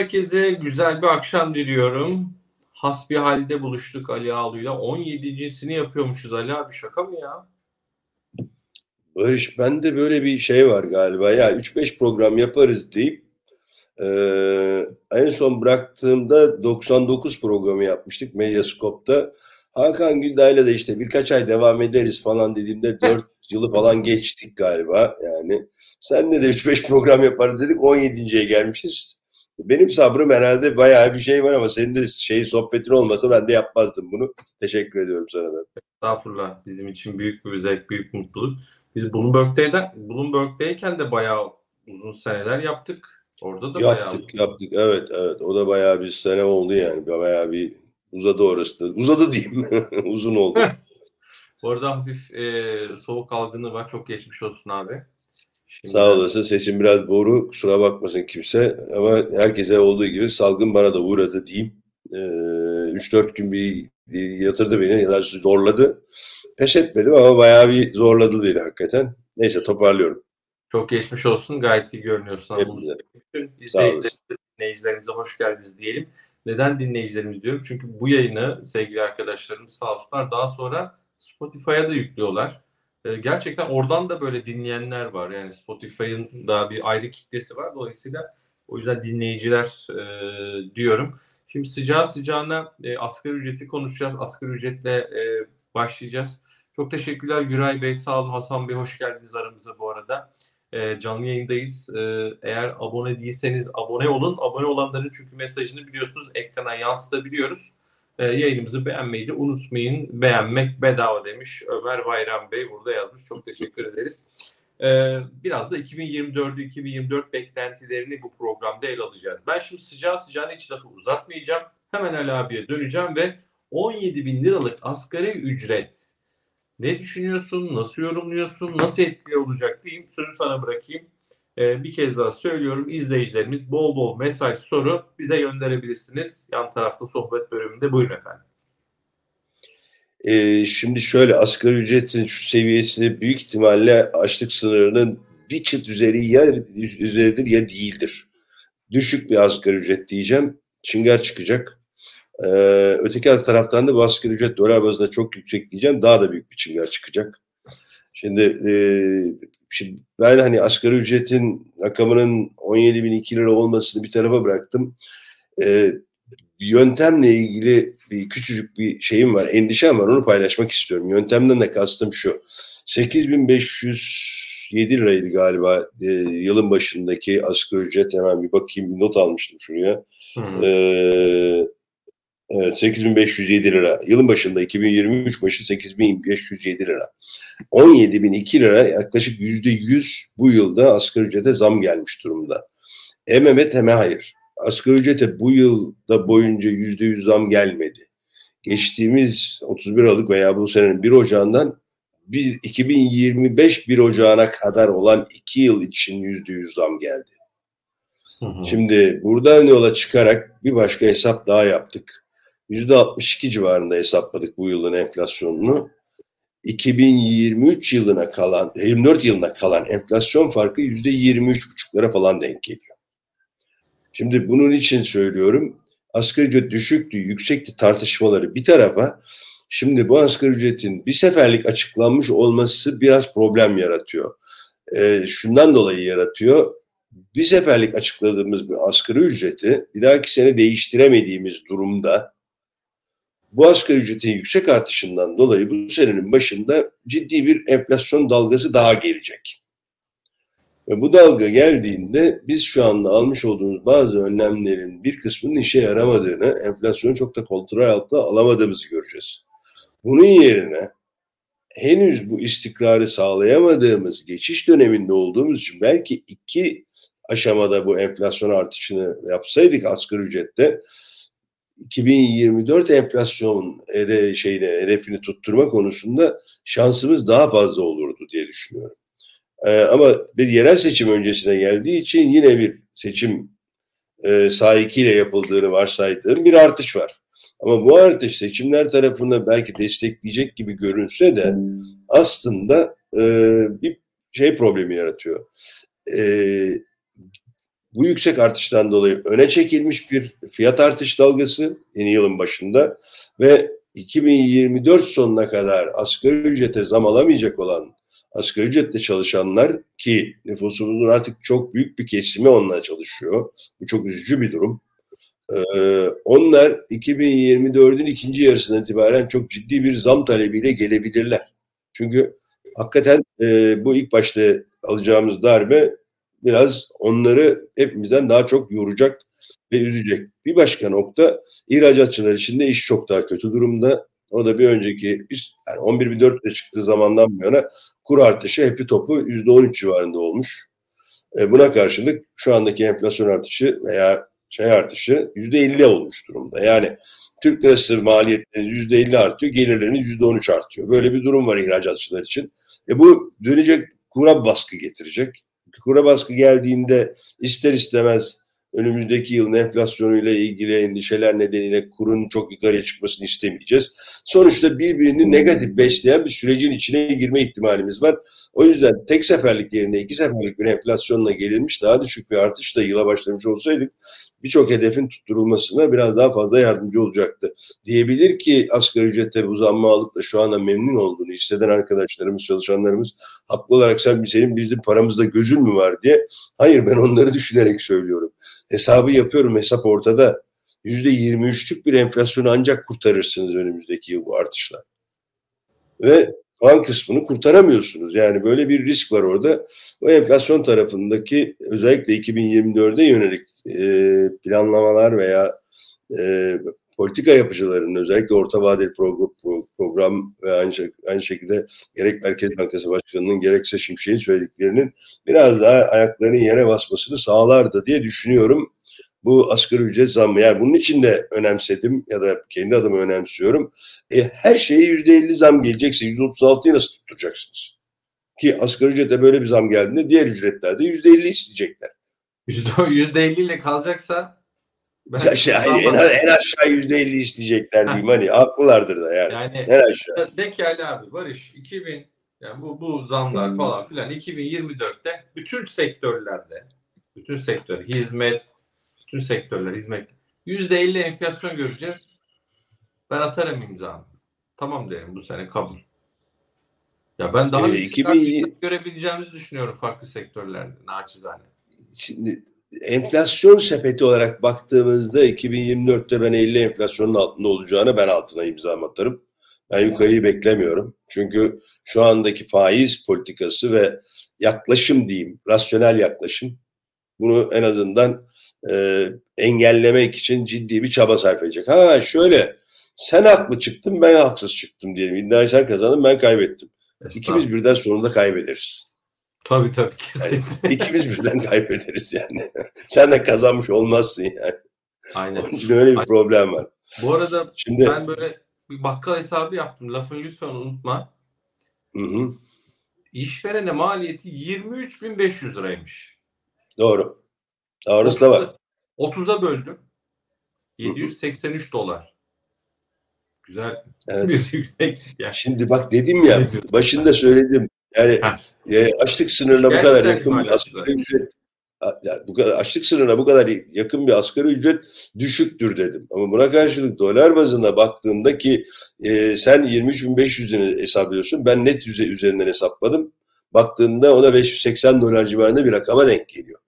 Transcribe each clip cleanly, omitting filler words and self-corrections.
herkese güzel bir akşam diliyorum. Hasbihal'de buluştuk Ali Ağaoğlu'yla. 17.sini yapıyormuşuz Ali abi, şaka mı ya? Barış, bende böyle bir şey var galiba ya, 3-5 program yaparız deyip en son bıraktığımda 99 programı yapmıştık Medyascope'da. Hakan Gülday'la da işte birkaç ay devam ederiz falan dediğimde 4 yılı falan geçtik galiba yani. Seninle de 3-5 program yaparız dedik, 17.ye gelmişiz. Benim sabrım herhalde bayağı bir şey var ama senin de sohbetin olmasa ben de yapmazdım bunu. Teşekkür ediyorum sana da. Estağfurullah. Bizim için büyük bir zevk, büyük mutluluk. Biz Bloomberg'deyken de bayağı uzun seneler yaptık. Orada da yaptık. Evet. O da bayağı bir sene oldu yani. Bayağı bir uzadı orası da. Uzadı diyeyim. Uzun oldu. Bu arada hafif soğuk algını var. Çok geçmiş olsun abi. Şimdi sağ olasın. Sesim biraz boru. Kusura bakmasın kimse. Ama herkese olduğu gibi salgın bana da uğradı diyeyim. 3-4 gün bir yatırdı beni. Ya da zorladı. Pes etmedim ama bayağı bir zorladı beni hakikaten. Neyse, toparlıyorum. Çok geçmiş olsun. Gayet iyi görünüyorsun. Dinleyicilerimize hoş geldiniz diyelim. Neden dinleyicilerimiz diyorum? Çünkü bu yayını sevgili arkadaşlarımız sağ olsunlar daha sonra Spotify'a da yüklüyorlar. Gerçekten oradan da böyle dinleyenler var. Yani Spotify'ın daha bir ayrı kitlesi var. Dolayısıyla o yüzden dinleyiciler diyorum. Şimdi sıcağı sıcağına asgari ücreti konuşacağız. Asgari ücretle başlayacağız. Çok teşekkürler Güray Bey. Sağ olun. Hasan Bey hoş geldiniz aramıza bu arada. Canlı yayındayız. Eğer abone değilseniz abone olun. Abone olanların çünkü mesajını biliyorsunuz ekrana yansıtabiliyoruz. Yayınımızı beğenmeyi de unutmayın. Beğenmek bedava demiş Ömer Bayram Bey, burada yazmış. Çok teşekkür ederiz. Biraz da 2024 beklentilerini bu programda ele alacağız. Ben şimdi sıcağı sıcağına hiç lafı uzatmayacağım. Hemen Ali abiye döneceğim ve 17.000 liralık asgari ücret. Ne düşünüyorsun? Nasıl yorumluyorsun? Nasıl etkili olacak diyeyim. Sözü sana bırakayım. Bir kez daha söylüyorum, izleyicilerimiz bol bol mesaj, soru bize gönderebilirsiniz. Yan tarafta sohbet bölümünde. Buyurun efendim. Şimdi şöyle, asgari ücretin şu seviyesi büyük ihtimalle açlık sınırının bir çıt üzeri ya üzeridir ya değildir. Düşük bir asgari ücret diyeceğim. Çingar çıkacak. Öteki taraftan da bu asgari ücret dolar bazında çok yüksek diyeceğim. Daha da büyük bir çingar çıkacak. Şimdi ben hani asgari ücretin rakamının 17.002 lira olmasını bir tarafa bıraktım. Yöntemle ilgili bir küçücük bir şeyim var, endişem var, onu paylaşmak istiyorum. Yöntemden de kastım şu, 8.507 liraydı galiba yılın başındaki asgari ücret. Hemen bir bakayım, bir not almıştım şuraya. Evet, 8.507 lira. Yılın başında 2023 başı 8.507 lira. 17.002 lira, yaklaşık %100 bu yılda asgari ücrete zam gelmiş durumda. Hem evet hem hayır. Asgari ücrete bu yılda boyunca %100 zam gelmedi. Geçtiğimiz 31 Aralık veya bu senenin 1 Ocağı'ndan 2025 1 Ocağı'na kadar olan 2 yıl için %100 zam geldi. Şimdi buradan yola çıkarak bir başka hesap daha yaptık. %62 civarında hesapladık bu yılın enflasyonunu. 2023 yılına kalan, 24 yılına kalan enflasyon farkı %23,5'lara falan denk geliyor. Şimdi bunun için söylüyorum. Asgari ücret düşüktü, yüksekti tartışmaları bir tarafa. Şimdi bu asgari ücretin bir seferlik açıklanmış olması biraz problem yaratıyor. Şundan dolayı yaratıyor. Bir seferlik açıkladığımız bir asgari ücreti bir dahaki sene değiştiremediğimiz durumda bu asgari ücretin yüksek artışından dolayı bu senenin başında ciddi bir enflasyon dalgası daha gelecek. Ve bu dalga geldiğinde biz şu anda almış olduğumuz bazı önlemlerin bir kısmının işe yaramadığını, enflasyonu çok da kontrol altına alamadığımızı göreceğiz. Bunun yerine henüz bu istikrarı sağlayamadığımız, geçiş döneminde olduğumuz için belki iki aşamada bu enflasyon artışını yapsaydık asgari ücrette, 2024 enflasyon hedefini tutturma konusunda şansımız daha fazla olurdu diye düşünüyorum. Ama bir yerel seçim öncesine geldiği için yine bir seçim sahikiyle yapıldığını varsaydığım bir artış var. Ama bu artış seçimler tarafından belki destekleyecek gibi görünse de aslında bir şey problemi yaratıyor. Bu yüksek artıştan dolayı öne çekilmiş bir fiyat artış dalgası yeni yılın başında ve 2024 sonuna kadar asgari ücrete zam alamayacak olan asgari ücretle çalışanlar, ki nüfusumuzun artık çok büyük bir kesimi onunla çalışıyor. Bu çok üzücü bir durum. Onlar 2024'ün ikinci yarısından itibaren çok ciddi bir zam talebiyle gelebilirler. Çünkü hakikaten bu ilk başta alacağımız darbe biraz onları hepimizden daha çok yoracak ve üzecek. Bir başka nokta, ihracatçılar için de iş çok daha kötü durumda. O da bir önceki, yani 11.400'e çıktığı zamandan bu yana kur artışı hepi topu %13 civarında olmuş. Buna karşılık şu andaki enflasyon artışı veya artışı %50 olmuş durumda. Yani Türk lirası maliyetleriniz %50 artıyor, gelirleriniz %13 artıyor. Böyle bir durum var ihracatçılar için. Bu dönecek, kura baskı getirecek. Kura baskı geldiğinde ister istemez önümüzdeki yılın enflasyonuyla ilgili endişeler nedeniyle kurun çok yukarıya çıkmasını istemeyeceğiz. Sonuçta birbirini negatif besleyen bir sürecin içine girme ihtimalimiz var. O yüzden tek seferlik yerine iki seferlik bir enflasyonla gelinmiş daha düşük bir artışla yıla başlamış olsaydık birçok hedefin tutturulmasına biraz daha fazla yardımcı olacaktı. Diyebilir ki asgari ücrette bu zammı alıp da şu anda memnun olduğunu hisseden arkadaşlarımız, çalışanlarımız haklı olarak senin bizim paramızda gözün mü var diye. Hayır, ben onları düşünerek söylüyorum. Hesabı yapıyorum, hesap ortada. %23'lük bir enflasyonu ancak kurtarırsınız önümüzdeki yıl bu artışla. Ve puan kısmını kurtaramıyorsunuz. Yani böyle bir risk var orada. O enflasyon tarafındaki özellikle 2024'e yönelik planlamalar veya politika yapıcılarının, özellikle orta vadeli program ve aynı şekilde gerek Merkez Bankası Başkanı'nın gerekse Şimşek'in söylediklerinin biraz daha ayaklarının yere basmasını sağlardı diye düşünüyorum. Bu asgari ücret zammı, yani bunun için de önemsedim ya da kendi adıma önemsiyorum. Her şeye %50 zam gelecekse %36'yı nasıl tutturacaksınız? Ki asgari ücrete böyle bir zam geldiğinde diğer ücretlerde %50 isteyecekler. %50 ile kalacaksa en aşağı %50 isteyecekler diyeyim. Hani haklılardır da yani. Yani de ki Ali abi, Barış, yani bu zamlar falan filan 2024'te bütün sektörler, hizmet %50 enflasyon göreceğiz. Ben atarım imzamı. Tamam derim, bu sene kabul. Ya ben daha görebileceğimizi düşünüyorum farklı sektörlerde naçizane. Şimdi enflasyon sepeti olarak baktığımızda 2024'te ben 50 enflasyonun altında olacağını, ben altına imzamı atarım. Ben yukarıyı beklemiyorum. Çünkü şu andaki faiz politikası ve yaklaşım diyeyim, rasyonel yaklaşım, bunu en azından engellemek için ciddi bir çaba sarf edecek. Ha şöyle, sen haklı çıktın, ben haksız çıktım diyelim. İddiayı sen kazandın, ben kaybettim. İkimiz birden sonunda kaybederiz. Tabii kesinlikle. Yani ikimiz birden kaybederiz yani. Sen de kazanmış olmazsın yani. Aynen. Onun için öyle bir problem var. Bu arada şimdi ben böyle bir bakkal hesabı yaptım. Lafını lütfen unutma. Hı. İşverene maliyeti 23.500 liraymış. Doğru. Doğrusuna bak. 30'a böldüm. 783 hı. dolar. Güzel. Evet. Bir yüksek. Yani. Şimdi bak dedim ya, başında söyledim. Yani açlık sınırına bu kadar yakın bir asgari ücret, düşüktür dedim. Ama buna karşılık dolar bazına baktığında ki sen 23.500'ünü hesaplıyorsun, ben net üzerinden hesapladım. Baktığında o da 580 dolar civarında bir rakama denk geliyor.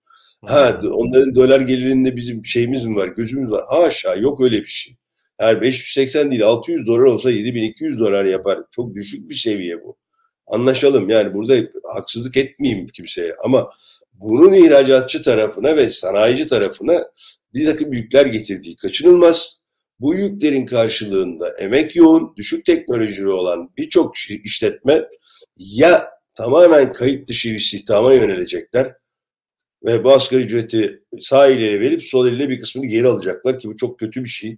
Ha, onların dolar gelirinde bizim şeyimiz mi var, gözümüz var? Haşa, yok öyle bir şey. Her 580 değil, 600 dolar olsa 7.200 dolar yapar. Çok düşük bir seviye bu. Anlaşalım yani, burada haksızlık etmeyeyim kimseye, ama bunun ihracatçı tarafına ve sanayici tarafına bir takım yükler getirdiği kaçınılmaz. Bu yüklerin karşılığında emek yoğun, düşük teknolojili olan birçok işletme ya tamamen kayıt dışı istihdama yönelecekler ve bu asgari ücreti sağ eliyle verip sol eliyle bir kısmını geri alacaklar ki bu çok kötü bir şey,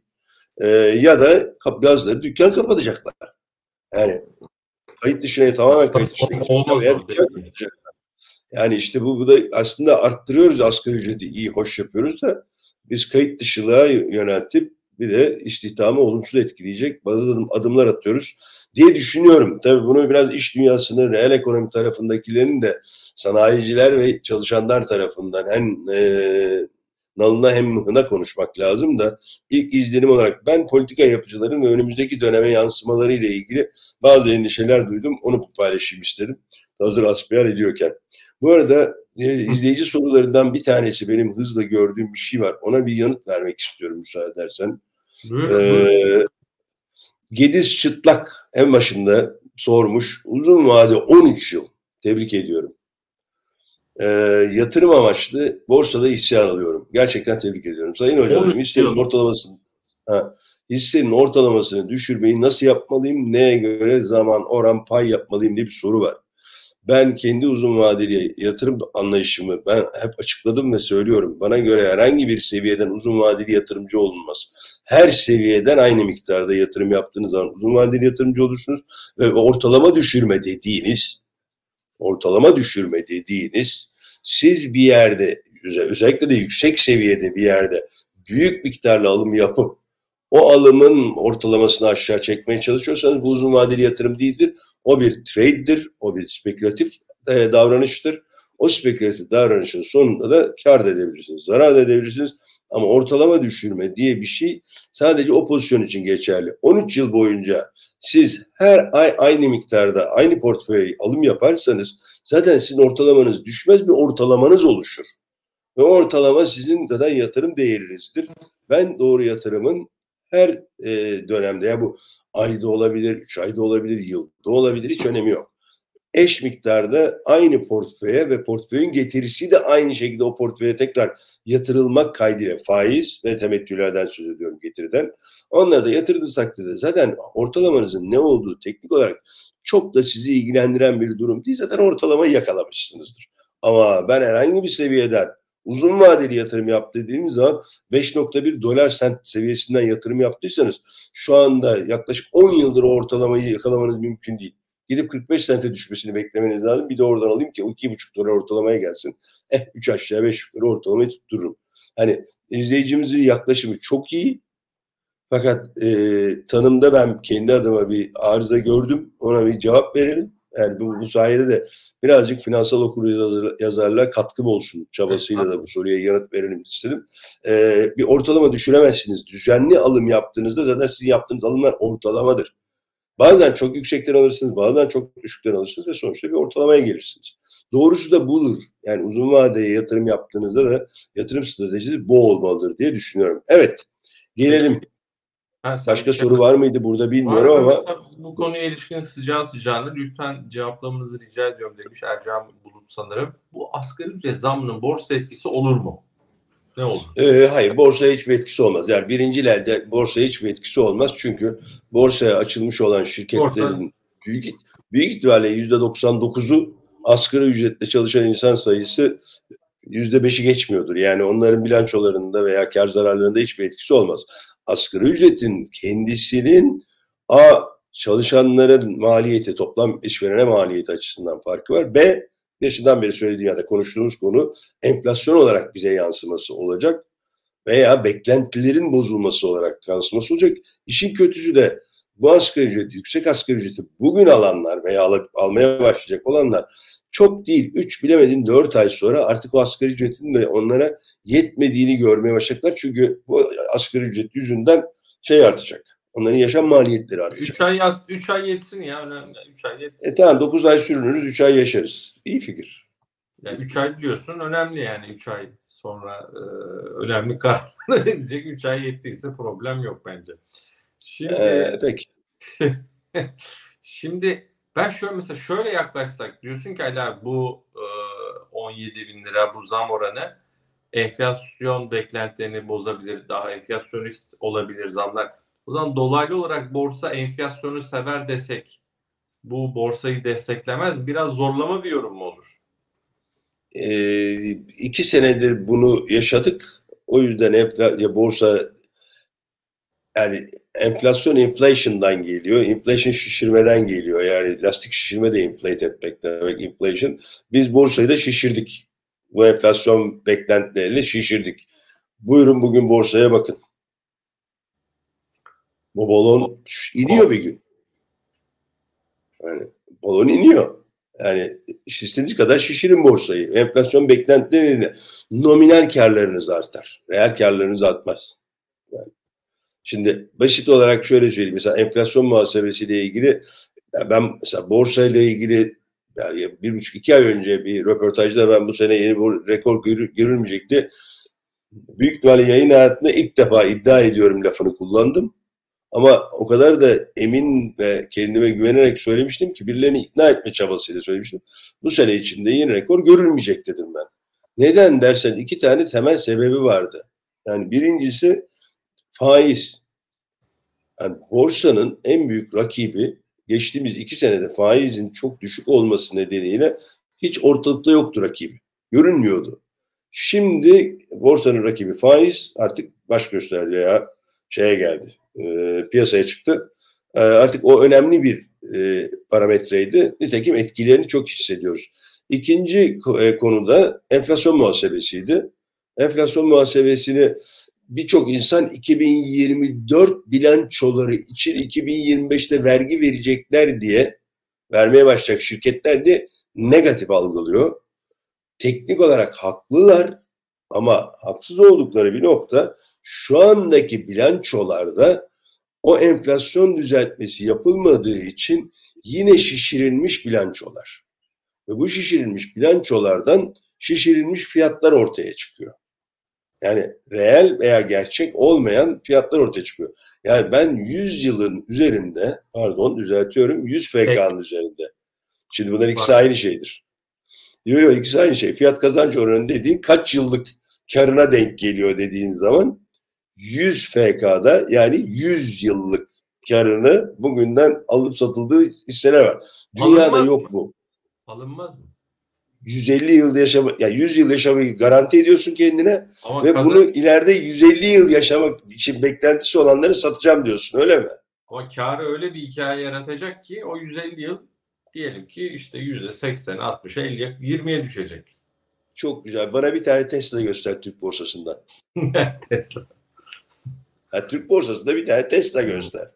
ya da bazıları dükkan kapatacaklar. Yani kayıt dışına, tamamen kayıt dışına. Yani işte bu da aslında arttırıyoruz asgari ücreti, iyi hoş yapıyoruz da biz kayıt dışılığa yöneltip bir de istihdamı olumsuz etkileyecek bazı adımlar atıyoruz diye düşünüyorum. Tabii bunu biraz iş dünyasının, reel ekonomi tarafındakilerin de sanayiciler ve çalışanlar tarafından hem nalına hem mıhına konuşmak lazım da ilk izlenim olarak ben politika yapıcıların önümüzdeki döneme yansımaları ile ilgili bazı endişeler duydum. Onu paylaşayım isterim. Hazır hasbihal ediyorken. Bu arada izleyici sorularından bir tanesi benim hızla gördüğüm bir şey var. Ona bir yanıt vermek istiyorum müsaade edersen. Gediz Çıtlak en başında sormuş. Uzun vade 13 yıl. Tebrik ediyorum. Yatırım amaçlı borsada hisse alıyorum. Gerçekten tebrik ediyorum. Sayın hocam hissenin ortalamasını düşürmeyi nasıl yapmalıyım? Neye göre zaman, oran, pay yapmalıyım diye bir soru var. Ben kendi uzun vadeli yatırım anlayışımı ben hep açıkladım ve söylüyorum. Bana göre herhangi bir seviyeden uzun vadeli yatırımcı olunmaz. Her seviyeden aynı miktarda yatırım yaptığınız zaman uzun vadeli yatırımcı olursunuz ve ortalama düşürme dediğiniz siz bir yerde özellikle de yüksek seviyede bir yerde büyük miktarla alım yapıp o alımın ortalamasını aşağı çekmeye çalışıyorsanız bu uzun vadeli yatırım değildir. O bir trade'dir, o bir spekülatif davranıştır. O spekülatif davranışın sonunda da kar da edebilirsiniz, zarar da edebilirsiniz. Ama ortalama düşürme diye bir şey sadece o pozisyon için geçerli. 13 yıl boyunca siz her ay aynı miktarda aynı portföye alım yaparsanız zaten sizin ortalamanız düşmez, bir ortalamanız oluşur. Ve ortalama sizin zaten yatırım değerinizdir. Ben doğru yatırımın her dönemde, ya bu ayda olabilir, 3 ayda olabilir, yılda olabilir, hiç önemi yok. Eş miktarda aynı portföye ve portföyün getirisi de aynı şekilde o portföye tekrar yatırılmak kaydıyla faiz ve temettülerden söz ediyorum, getiriden. Onları da yatırdığınız takdirde zaten ortalamanızın ne olduğu teknik olarak çok da sizi ilgilendiren bir durum değil. Zaten ortalamayı yakalamışsınızdır. Ama ben herhangi bir seviyeden uzun vadeli yatırım yap dediğimiz zaman 5.1 dolar sent seviyesinden yatırım yaptıysanız şu anda yaklaşık 10 yıldır ortalamayı yakalamanız mümkün değil. Gidip 45 sente düşmesini beklemeniz lazım. Bir de oradan alayım ki 2,5 dolar ortalamaya gelsin. 3 aşağı 5 yukarı ortalamayı tuttururum. Hani izleyicimizin yaklaşımı çok iyi. Fakat tanımda ben kendi adıma bir arıza gördüm. Ona bir cevap verelim. Yani bu sayede de birazcık finansal okuryazarlığa katkım olsun çabasıyla da bu soruya yanıt verelim istedim. Bir ortalama düşüremezsiniz. Düzenli alım yaptığınızda zaten sizin yaptığınız alımlar ortalamadır. Bazen çok yüksekten alırsınız, bazen çok düşükten alırsınız ve sonuçta bir ortalamaya gelirsiniz. Doğrusu da budur. Yani uzun vadeye yatırım yaptığınızda da yatırım stratejisi bu olmalıdır diye düşünüyorum. Evet, gelelim. Başka soru var mıydı burada bilmiyorum ama. Bu konuya ilişkin sıcağı sıcağına lütfen cevaplamanızı rica ediyorum demiş Ercan Bulut sanırım. Bu asgari ücret zammının borsa etkisi olur mu? Ne olur? Hayır, borsaya hiçbir etkisi olmaz. Yani birinci elde borsaya hiçbir etkisi olmaz. Çünkü borsaya açılmış olan şirketlerin büyük ihtimalle %99'u asgari ücretle çalışan insan sayısı %5'i geçmiyordur. Yani onların bilançolarında veya kar zararlarında hiçbir etkisi olmaz. Asgari ücretin kendisinin çalışanların maliyeti, toplam işverene maliyeti açısından farkı var. B, yaşından beri söylediğim ya da konuştuğumuz konu enflasyon olarak bize yansıması olacak veya beklentilerin bozulması olarak yansıması olacak. İşin kötüsü de bu asgari ücreti, yüksek asgari ücreti bugün alanlar veya almaya başlayacak olanlar çok değil 3 bilemedin 4 ay sonra artık o asgari ücretin de onlara yetmediğini görmeye başlayacaklar. Çünkü bu asgari ücret yüzünden artacak. Onların yaşam maliyetleri artacak. 3 ay yetsin ya. Önemli. 3 ay yetsin. Tamam 9 ay sürünürüz 3 ay yaşarız. İyi fikir. Yani 3 ay biliyorsun önemli yani 3 ay sonra önemli kararlar edecek. 3 ay yettiyse problem yok bence. Şimdi peki. Şimdi ben şöyle yaklaşsak diyorsun ki Ali abi bu 17 bin lira bu zam oranı enflasyon beklentilerini bozabilir. Daha enflasyonist olabilir zamlar. O zaman dolaylı olarak borsa enflasyonu sever desek bu borsayı desteklemez. Biraz zorlama bir yorum mu olur? 2 senedir bunu yaşadık. O yüzden borsa yani inflation'dan geliyor. Inflation şişirmeden geliyor. Yani lastik şişirme de inflate etmek demek inflation. Biz borsayı da şişirdik. Bu enflasyon beklentileriyle şişirdik. Buyurun bugün borsaya bakın. Bu balon iniyor bir gün. Yani balon iniyor. Yani istediğiniz kadar şişirin borsayı. Enflasyon beklentilerine nominal kârlarınız artar. Reel kârlarınız artmaz. Yani şimdi basit olarak şöyle söyleyeyim. Mesela enflasyon muhasebesiyle ilgili ben mesela borsayla ilgili yani 1,5-2 ay önce bir röportajda ben bu sene yeni bir rekor görülmeyecekti. Büyük ihtimalle yayın hayatımda ilk defa iddia ediyorum lafını kullandım. Ama o kadar da emin ve kendime güvenerek söylemiştim ki birilerini ikna etme çabasıyla söylemiştim. Bu sene içinde yeni rekor görülmeyecek dedim ben. Neden dersen 2 tane temel sebebi vardı. Yani birincisi faiz. Yani borsanın en büyük rakibi geçtiğimiz 2 senede faizin çok düşük olması nedeniyle hiç ortalıkta yoktu rakibi. Görünmüyordu. Şimdi borsanın rakibi faiz artık baş gösterdi ya şeye geldi. Piyasaya çıktı. Artık o önemli bir parametreydi. Nitekim etkilerini çok hissediyoruz. İkinci konuda enflasyon muhasebesiydi. Enflasyon muhasebesini birçok insan 2024 bilançoları için 2025'te vergi verecekler diye vermeye başlayacak şirketler diye negatif algılıyor. Teknik olarak haklılar ama haksız oldukları bir nokta şu andaki bilançolarda o enflasyon düzeltmesi yapılmadığı için yine şişirilmiş bilançolar. Ve bu şişirilmiş bilançolardan şişirilmiş fiyatlar ortaya çıkıyor. Yani reel veya gerçek olmayan fiyatlar ortaya çıkıyor. Yani ben 100 yılın üzerinde, 100 FK'nın üzerinde. Şimdi bunların ikisi aynı şeydir. Yok ikisi aynı şey. Fiyat kazanç oranı dediğin kaç yıllık karına denk geliyor dediğin zaman 100 FK'da yani 100 yıllık karını bugünden alıp satıldığı hisseler var. Dünyada alınmaz yok mu? Alınmaz mı? 150 yıl yaşama, yani 100 yıl yaşamayı garanti ediyorsun kendine ama ve bunu ileride 150 yıl yaşamak için beklentisi olanları satacağım diyorsun öyle mi? Ama kârı öyle bir hikaye yaratacak ki o 150 yıl diyelim ki işte %80, 60, 50, 20'ye düşecek. Çok güzel. Bana bir tane Tesla göster Türk borsasından. Tesla. Yani Türk borsasında bir tane Tesla göster.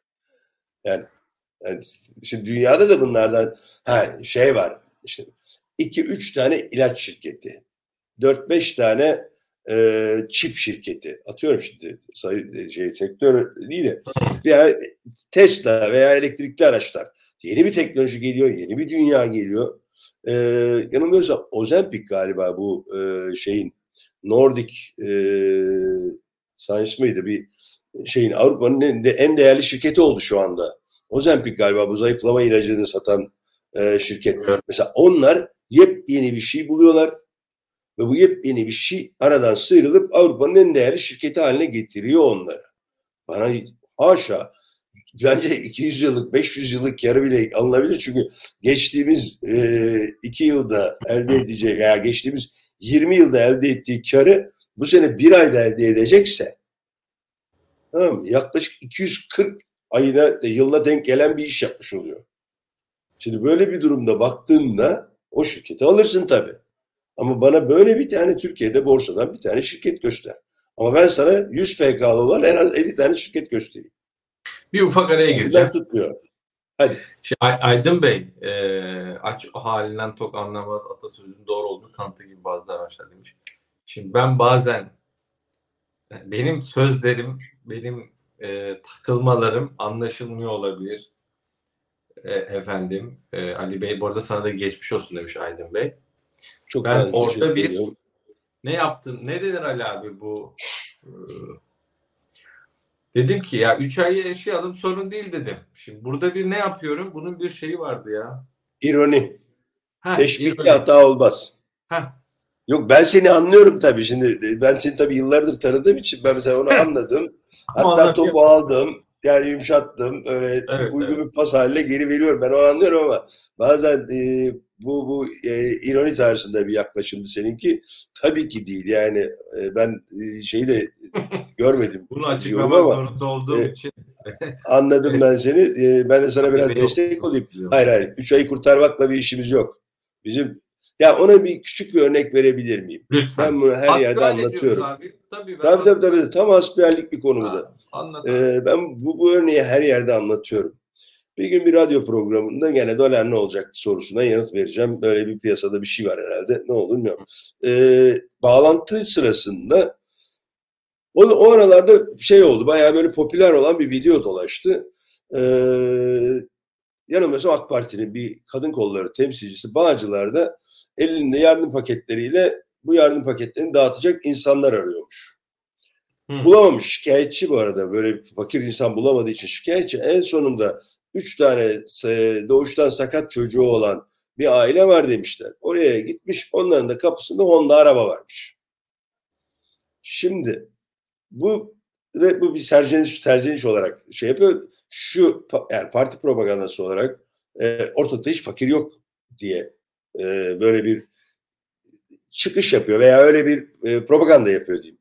Yani şimdi dünyada da bunlardan şey var. İşte 2-3 tane ilaç şirketi. 4-5 tane çip şirketi. Atıyorum şimdi sayı sektör değil de. Yani Tesla veya elektrikli araçlar. Yeni bir teknoloji geliyor. Yeni bir dünya geliyor. Yanılmıyorsam Ozempic galiba bu şeyin Nordic Science mıydı bir şeyin Avrupa'nın en değerli şirketi oldu şu anda. Ozempic galiba bu zayıflama ilacını satan şirket. Evet. Mesela onlar yepyeni bir şey buluyorlar ve bu yepyeni bir şey aradan sıyrılıp Avrupa'nın en değerli şirketi haline getiriyor onları. Bana haşa bence 200 yıllık 500 yıllık yarı bile alınabilir çünkü geçtiğimiz 2 yılda elde edecek veya geçtiğimiz 20 yılda elde ettiği karı bu sene bir ayda elde edecekse tamam yaklaşık 240 ayına yılına denk gelen bir iş yapmış oluyor. Şimdi böyle bir durumda baktığında o şirketi alırsın tabii. Ama bana böyle bir tane Türkiye'de borsadan bir tane şirket göster. Ama ben sana 100 FK'lı olan en az 50 tane şirket göstereyim. Bir ufak araya gireceğim. Tutmuyor. Hadi. Aydın Bey, aç halinden tok anlamaz atasözünün doğru olduğu kanıtı gibi bazı araçlar demiş. Şimdi ben bazen benim sözlerim, benim takılmalarım anlaşılmıyor olabilir. Efendim, Ali Bey bu arada sana da geçmiş olsun demiş Aydın Bey. Çok ben orada bir ediyorum. Ne yaptın? Ne denir Ali abi bu? Dedim ki ya 3 ayı yaşayalım sorun değil dedim. Şimdi burada bir ne yapıyorum? Bunun bir şeyi vardı ya. İroni. Teşbihli hata olmaz. Yok ben seni anlıyorum tabii. Şimdi ben seni tabii yıllardır tanıdığım için ben mesela onu anladım. Hatta topu aldım. Yani yumuşattım. Öyle evet, uygun bir pas haline geri veriyorum. Ben onu anlıyorum ama bazen bu ironi tarzında bir yaklaşımdı seninki. Tabii ki değil. Yani ben şeyi de görmedim. Bunu açıklamak zorunda olduğum için. Anladım ben seni. Ben de sana biraz destek olayım. Hayır. 3 ayı kurtarmakla bir işimiz yok. Bizim Ya ona bir küçük bir örnek verebilir miyim? Lütfen. Ben bunu her yerde anlatıyorum. Abi. Tabii. Tam hasbihallik bir konu bu da. Ben bu örneği her yerde anlatıyorum. Bir gün bir radyo programında gene dolar ne olacak sorusuna yanıt vereceğim. Böyle bir piyasada bir şey var herhalde. Ne olur bilmiyorum. Bağlantı sırasında o aralarda şey oldu. Bayağı böyle popüler olan bir video dolaştı. Yanılmıyorsam AK Parti'nin bir kadın kolları temsilcisi Bağcılar'da elinde yardım paketleriyle bu yardım paketlerini dağıtacak insanlar arıyormuş. Hı. Bulamamış. Şikayetçi bu arada. Böyle fakir insan bulamadığı için şikayetçi. En sonunda 3 tane doğuştan sakat çocuğu olan bir aile var demişler. Oraya gitmiş. Onların da kapısında Honda araba varmış. Şimdi bu bir serzeniş olarak şey yapıyor. Şu yani parti propagandası olarak ortada hiç fakir yok diye böyle bir çıkış yapıyor veya öyle bir propaganda yapıyor diyeyim.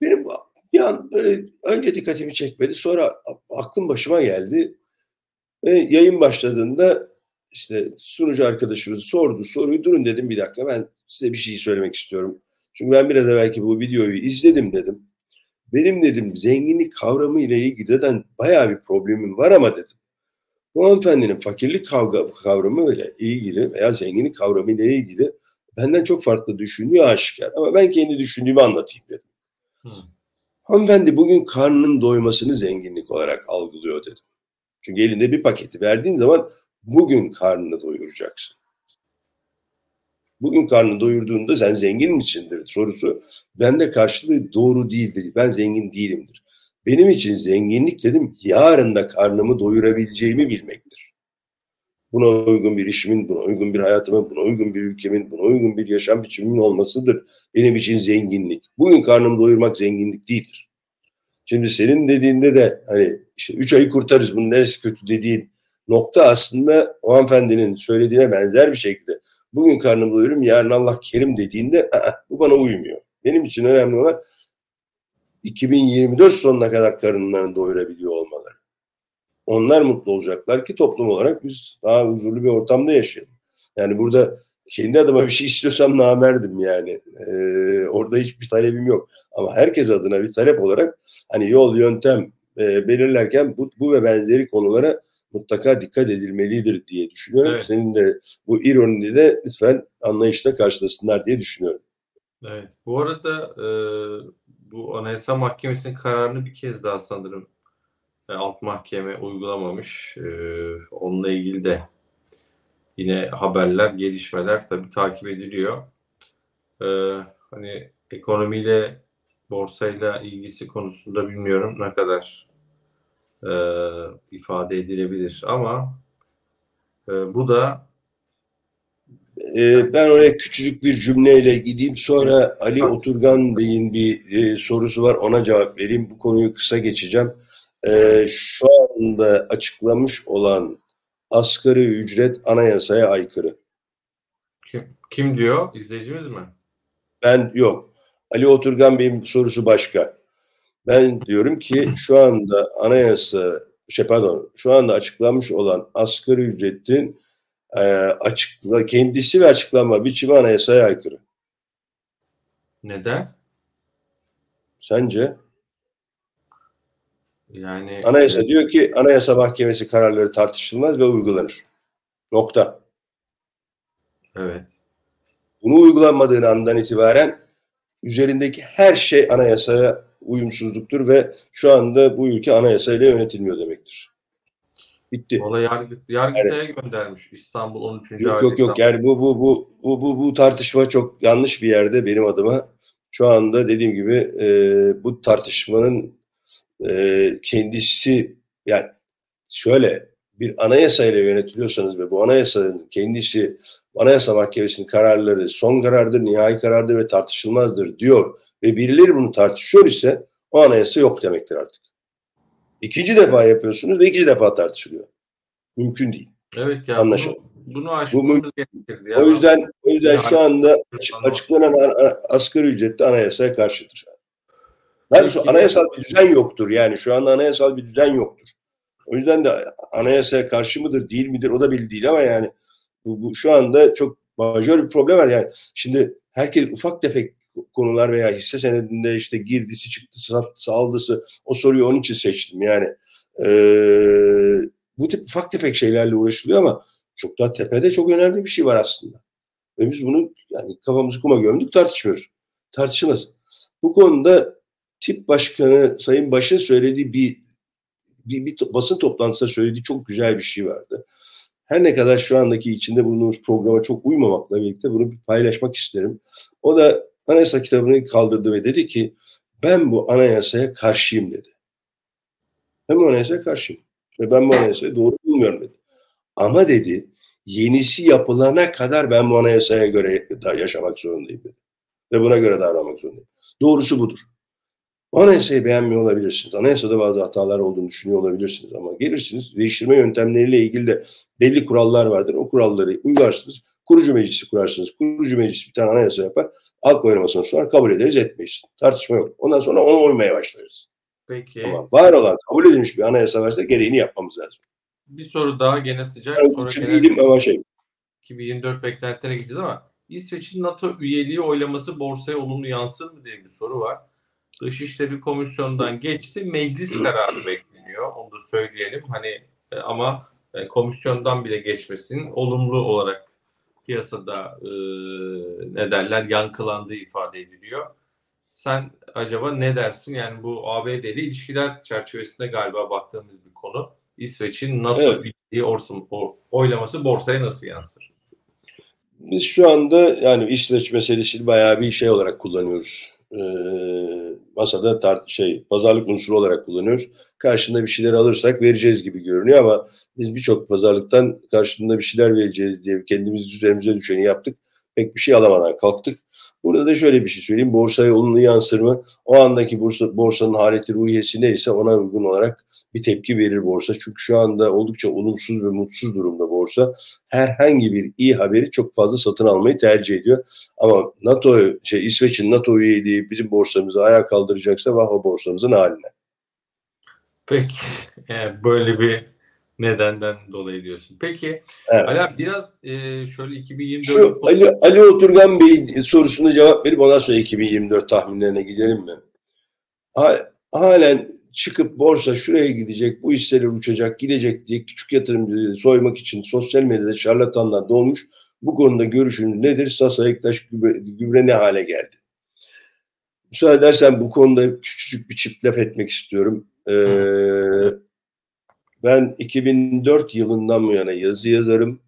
Benim bir an böyle önce dikkatimi çekmedi, sonra aklım başıma geldi ve yayın başladığında işte sunucu arkadaşımız sordu soruyu. Durun dedim, bir dakika, ben size bir şey söylemek istiyorum. Çünkü ben biraz evvelki bu videoyu izledim dedim. Benim dedim zenginlik kavramı ile ilgili bayağı bir problemim var ama dedim. Bu hanımefendinin fakirlik kavramı ile ilgili veya zenginlik kavramı ile ilgili benden çok farklı düşünüyor aşikar. Ama ben kendi düşündüğümü anlatayım dedim. Hanımefendi bugün karnının doymasını zenginlik olarak algılıyor dedim. Çünkü elinde bir paketi verdiğin zaman bugün karnını doyuracaksın. Bugün karnını doyurduğunda sen zengin misindir sorusu bende karşılığı doğru değildir. Ben zengin değilimdir. Benim için zenginlik dedim yarın da karnımı doyurabileceğimi bilmektir. Buna uygun bir işimin, buna uygun bir hayatımın, buna uygun bir ülkemin, buna uygun bir yaşam biçimimin olmasıdır. Benim için zenginlik. Bugün karnımı doyurmak zenginlik değildir. Şimdi senin dediğinde de hani işte 3 ayı kurtarız bunun neresi kötü dediğin nokta aslında o hanımefendinin söylediğine benzer bir şekilde. Bugün karnımı doyurum, yarın Allah kerim dediğinde bu bana uymuyor. Benim için önemli olan 2024 sonuna kadar karınlarını doyurabiliyor olmaları. Onlar mutlu olacaklar ki toplum olarak biz daha huzurlu bir ortamda yaşayalım. Yani burada kendi adıma bir şey istiyorsam namerdim yani. Orada hiçbir talebim yok. Ama herkes adına bir talep olarak hani yol, yöntem belirlerken bu ve benzeri konulara mutlaka dikkat edilmelidir diye düşünüyorum. Evet. Senin de bu ironiyi de lütfen anlayışla karşılasınlar diye düşünüyorum. Evet. Bu arada bu Anayasa Mahkemesi'nin kararını bir kez daha sanırım alt mahkeme uygulamamış. Onunla ilgili de yine haberler, gelişmeler tabii takip ediliyor. Hani ekonomiyle, borsayla ilgisi konusunda bilmiyorum ne kadar ifade edilebilir ama bu da ben oraya küçücük bir cümleyle gideyim, sonra Ali Oturgan Bey'in bir sorusu var, ona cevap vereyim, bu konuyu kısa geçeceğim. Şu anda açıklamış olan asgari ücret anayasaya aykırı. Kim diyor, izleyicimiz mi? Ben yok, Ali Oturgan Bey'in sorusu başka. Ben diyorum ki şu anda şu anda açıklanmış olan asgari ücretin kendisi ve açıklama biçimi anayasaya aykırı. Neden? Sence? Yani anayasa diyor ki Anayasa Mahkemesi kararları tartışılmaz ve uygulanır. Nokta. Evet. Bunu uygulanmadığın andan itibaren üzerindeki her şey anayasaya uyumsuzluktur ve şu anda bu ülke anayasayla yönetilmiyor demektir. Bitti. Ola yargıtaya göndermiş İstanbul 13. Yok. Yani bu tartışma çok yanlış bir yerde benim adıma. Şu anda dediğim gibi bu tartışmanın kendisi, yani şöyle bir anayasayla yönetiliyorsanız ve bu anayasanın kendisi Anayasa Mahkemesi'nin kararları son karardır, nihai karardır ve tartışılmazdır diyor ve birileri bunu tartışıyor ise o anayasa yok demektir artık. İkinci defa yapıyorsunuz ve ikinci defa tartışılıyor. Mümkün değil. Evet yani anlaşıldı. Bunu aşmamız gerekirdi. Yani. O yüzden şu anda açıklanan asgari ücret de anayasaya karşıdır. Yani şu anayasal bir düzen yoktur. Yani şu anda anayasal bir düzen yoktur. O yüzden de anayasaya karşı mıdır, değil midir o da belli değil ama yani bu şu anda çok majör bir problem var. Yani şimdi herkes ufak tefek konular veya hisse senedinde işte girdisi, çıktısı, saldısı, o soruyu onun için seçtim. Yani bu tip ufak tefek şeylerle uğraşılıyor ama çok daha tepede çok önemli bir şey var aslında. Ve biz bunu yani kafamızı kuma gömdük, tartışmıyoruz. Tartışılmaz. Bu konuda tip başkanı Sayın Baş'ın söylediği bir basın toplantısında söylediği çok güzel bir şey vardı. Her ne kadar şu andaki içinde bulunduğumuz programa çok uymamakla birlikte bunu paylaşmak isterim. O da anayasa kitabını kaldırdı ve dedi ki ben bu anayasaya karşıyım dedi. Ben bu anayasaya karşıyım ve ben bu anayasayı doğru bulmuyorum dedi. Ama dedi yenisi yapılana kadar ben bu anayasaya göre yaşamak zorundayım dedi. Ve buna göre davranmak zorundayım. Doğrusu budur. Anayasayı beğenmiyor olabilirsiniz. Anayasada bazı hatalar olduğunu düşünüyor olabilirsiniz. Ama gelirsiniz değiştirme yöntemleriyle ilgili de belli kurallar vardır. O kuralları uygularsınız. Kurucu meclisi kurarsınız. Kurucu meclis bir tane anayasa yapar. Halk oylamasını sonra kabul ederiz, etmeyiz. Tartışma yok. Ondan sonra ona oymaya başlarız. Peki. Ama var olan kabul edilmiş bir anayasa varsa gereğini yapmamız lazım. Bir soru daha gene sıcak. Ben sonra değilim ama 2024 beklentilerine gideceğiz ama İsveç'in NATO üyeliği oylaması borsaya olumlu yansır mı diye bir soru var. Dışişleri Komisyonu'ndan geçti. Meclis kararı bekleniyor. Onu da söyleyelim. Hani ama komisyondan bile geçmesinin olumlu olarak piyasada ne derler yankılandığı ifade ediliyor. Sen acaba ne dersin? Yani bu ABD'li ilişkiler çerçevesinde galiba baktığımız bir konu. İsveç'in NATO oylaması borsaya nasıl yansır? Biz şu anda yani İsveç meselesini bayağı bir şey olarak kullanıyoruz. Masada pazarlık unsuru olarak kullanıyoruz. Karşında bir şeyler alırsak vereceğiz gibi görünüyor ama biz birçok pazarlıktan karşında bir şeyler vereceğiz diye kendimiz üzerimize düşeni yaptık. Pek bir şey alamadan kalktık. Burada da şöyle bir şey söyleyeyim. Borsaya olumlu yansır mı? O andaki borsanın haleti ruhiyesi neyse ona uygun olarak bir tepki verir borsa. Çünkü şu anda oldukça olumsuz ve mutsuz durumda borsa. Herhangi bir iyi haberi çok fazla satın almayı tercih ediyor. Ama İsveç'in NATO üyeliği bizim borsamızı ayağa kaldıracaksa vah o borsamızın haline. Peki. Yani böyle bir nedenden dolayı diyorsun. Peki. Evet. Ali biraz şöyle 2024... Şu Ali Oturgan Bey'in sorusuna cevap verip ondan sonra 2024 tahminlerine gidelim mi? Halen çıkıp borsa şuraya gidecek, bu hisseler uçacak, gidecek diye küçük yatırımcıları soymak için sosyal medyada şarlatanlar dolmuş. Bu konuda görüşünüz nedir? Sasa Ektaş gübre ne hale geldi? Müsaade edersen bu konuda küçücük bir çift laf etmek istiyorum. Ben 2004 yılından bu yana yazı yazarım.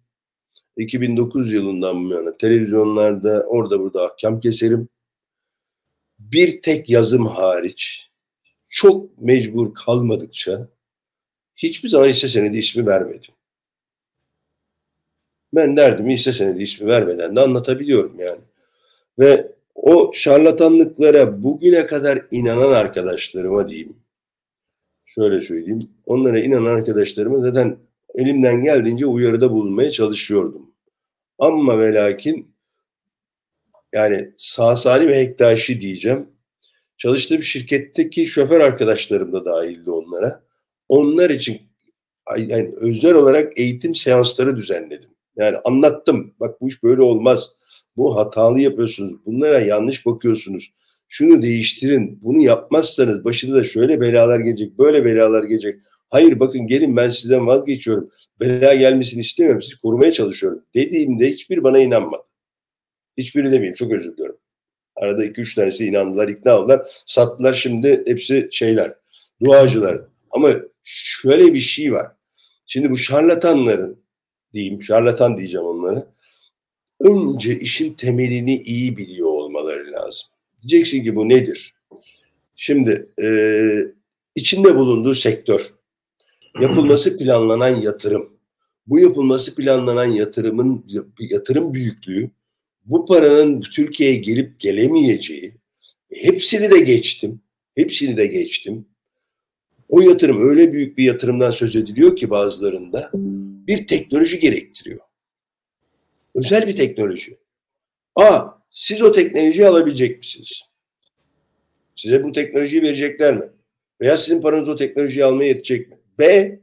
2009 yılından bu yana televizyonlarda orada burada ahkam keserim. Bir tek yazım hariç çok mecbur kalmadıkça hiçbir zaman hisse senedi ismi vermedim. Ben derdim hisse senedi ismi vermeden de anlatabiliyorum yani. Ve o şarlatanlıklara bugüne kadar inanan arkadaşlarıma diyeyim. Şöyle söyleyeyim, onlara inanan arkadaşlarıma zaten elimden geldiğince uyarıda bulunmaya çalışıyordum. Ama ve lakin yani sağ salim ve hektaşi diyeceğim. Çalıştığım şirketteki şoför arkadaşlarım da dahildi onlara. Onlar için yani özel olarak eğitim seansları düzenledim. Yani anlattım, bak bu iş böyle olmaz, bu hatalı yapıyorsunuz, bunlara yanlış bakıyorsunuz. Şunu değiştirin, bunu yapmazsanız başınıza şöyle belalar gelecek, böyle belalar gelecek. Hayır bakın gelin ben sizden vazgeçiyorum. Bela gelmesini istemiyorum, sizi korumaya çalışıyorum. Dediğimde hiçbiri bana inanmadı. Hiçbiri demeyeyim, çok özür diliyorum. Arada 2-3 tanesi inandılar, ikna oldular. Sattılar şimdi hepsi duacılar. Ama şöyle bir şey var. Şimdi bu şarlatanların, şarlatan diyeceğim onları. Önce işin temelini iyi biliyor olmaları lazım. Diyeceksin ki bu nedir? Şimdi içinde bulunduğu sektör, yapılması planlanan yatırım, bu yapılması planlanan yatırımın yatırım büyüklüğü, bu paranın Türkiye'ye gelip gelemeyeceği, hepsini de geçtim. O yatırım öyle büyük bir yatırımdan söz ediliyor ki bazılarında bir teknoloji gerektiriyor. Özel bir teknoloji. Siz o teknolojiyi alabilecek misiniz? Size bu teknolojiyi verecekler mi? Veya sizin paranız o teknolojiyi almaya yetecek mi? B,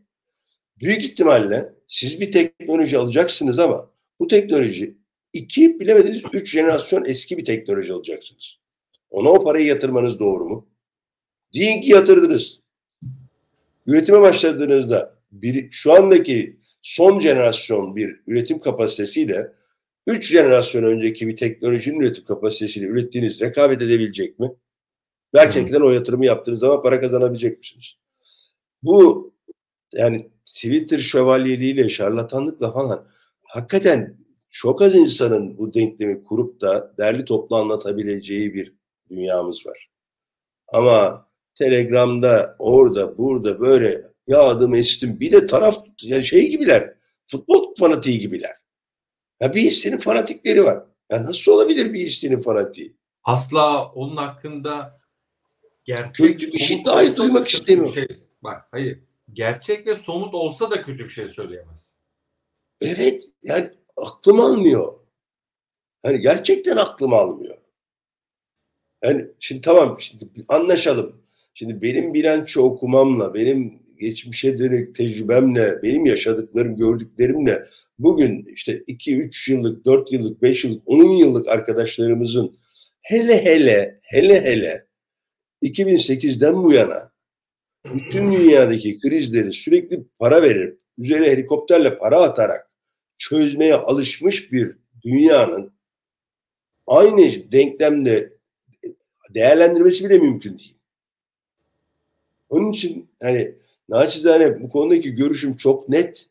büyük ihtimalle siz bir teknoloji alacaksınız ama bu teknoloji 2, bilemediniz 3 jenerasyon eski bir teknoloji alacaksınız. Ona o parayı yatırmanız doğru mu? Diyin ki yatırdınız. Üretime başladığınızda şu andaki son jenerasyon bir üretim kapasitesiyle 3 jenerasyon önceki bir teknolojinin üretim kapasitesiyle ürettiğiniz rekabet edebilecek mi? Gerçekten o yatırımı yaptığınız zaman para kazanabilecek misiniz? Bu yani Twitter şövalyeliğiyle, şarlatanlıkla falan hakikaten çok az insanın bu denklemi kurup da derli toplu anlatabileceği bir dünyamız var. Ama Telegram'da, orada, burada böyle ya adımı estim. Bir de taraf yani şey gibiler, futbol fanatiği gibiler. Ya bir hissinin fanatikleri var. Ya nasıl olabilir bir hissinin fanatiği? Asla onun hakkında gerçek kötü bir şey dahi duymak istemiyorum. Şey, bak hayır. Gerçek ve somut olsa da kötü bir şey söyleyemez. Evet. Yani aklım almıyor. Yani gerçekten aklım almıyor. Yani şimdi tamam şimdi anlaşalım. Şimdi benim bilanço okumamla, benim geçmişe dönük tecrübemle, benim yaşadıklarım, gördüklerimle bugün işte 2-3 yıllık, 4 yıllık, 5 yıllık, 10 yıllık arkadaşlarımızın hele hele 2008'den bu yana bütün dünyadaki krizleri sürekli para verip, üzerine helikopterle para atarak çözmeye alışmış bir dünyanın aynı denklemde değerlendirmesi bile mümkün değil. Onun için hani naçizane bu konudaki görüşüm çok net.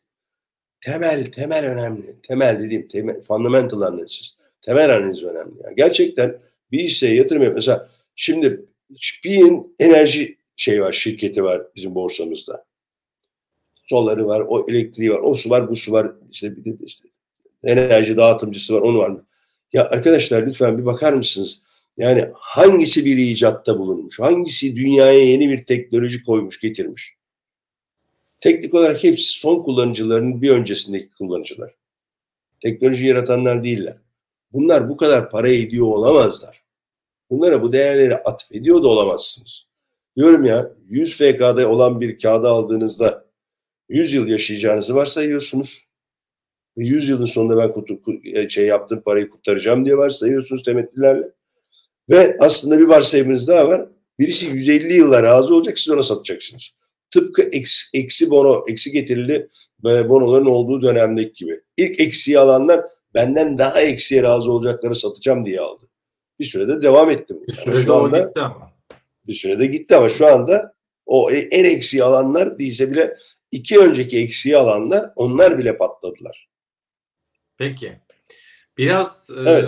Temel önemli. Temel dediğim fundamental analiz. Temel analiz önemli. Yani gerçekten bir işe yatırım yap. Mesela şimdi Şpi'nin enerji şey var, şirketi var bizim borsamızda. Soları var, o elektriği var, o su var, bu su var. İşte bir de işte enerji dağıtımcısı var, onu var mı? Ya arkadaşlar lütfen bir bakar mısınız? Yani hangisi bir icatta bulunmuş? Hangisi dünyaya yeni bir teknoloji koymuş, getirmiş? Teknik olarak hepsi son kullanıcıların bir öncesindeki kullanıcılar. Teknoloji yaratanlar değiller. Bunlar bu kadar para ediyor olamazlar. Bunlara bu değerleri atfediyor da olamazsınız. Diyorum ya 100 FK'da olan bir kağıda aldığınızda 100 yıl yaşayacağınızı varsayıyorsunuz. 100 yılın sonunda ben yaptığım parayı kurtaracağım diye varsayıyorsunuz temettülerle. Ve aslında bir varsayımınız daha var. Birisi 150 yıla razı olacak, siz ona satacaksınız. Tıpkı eksi getirili bonoların olduğu dönemdeki gibi. İlk eksiği alanlar benden daha eksiye razı olacakları satacağım diye aldı. Bir sürede devam etti. Bir sürede gitti ama şu anda o en eksiği alanlar değilse bile iki önceki eksiği alanlar onlar bile patladılar. Peki. Biraz evet.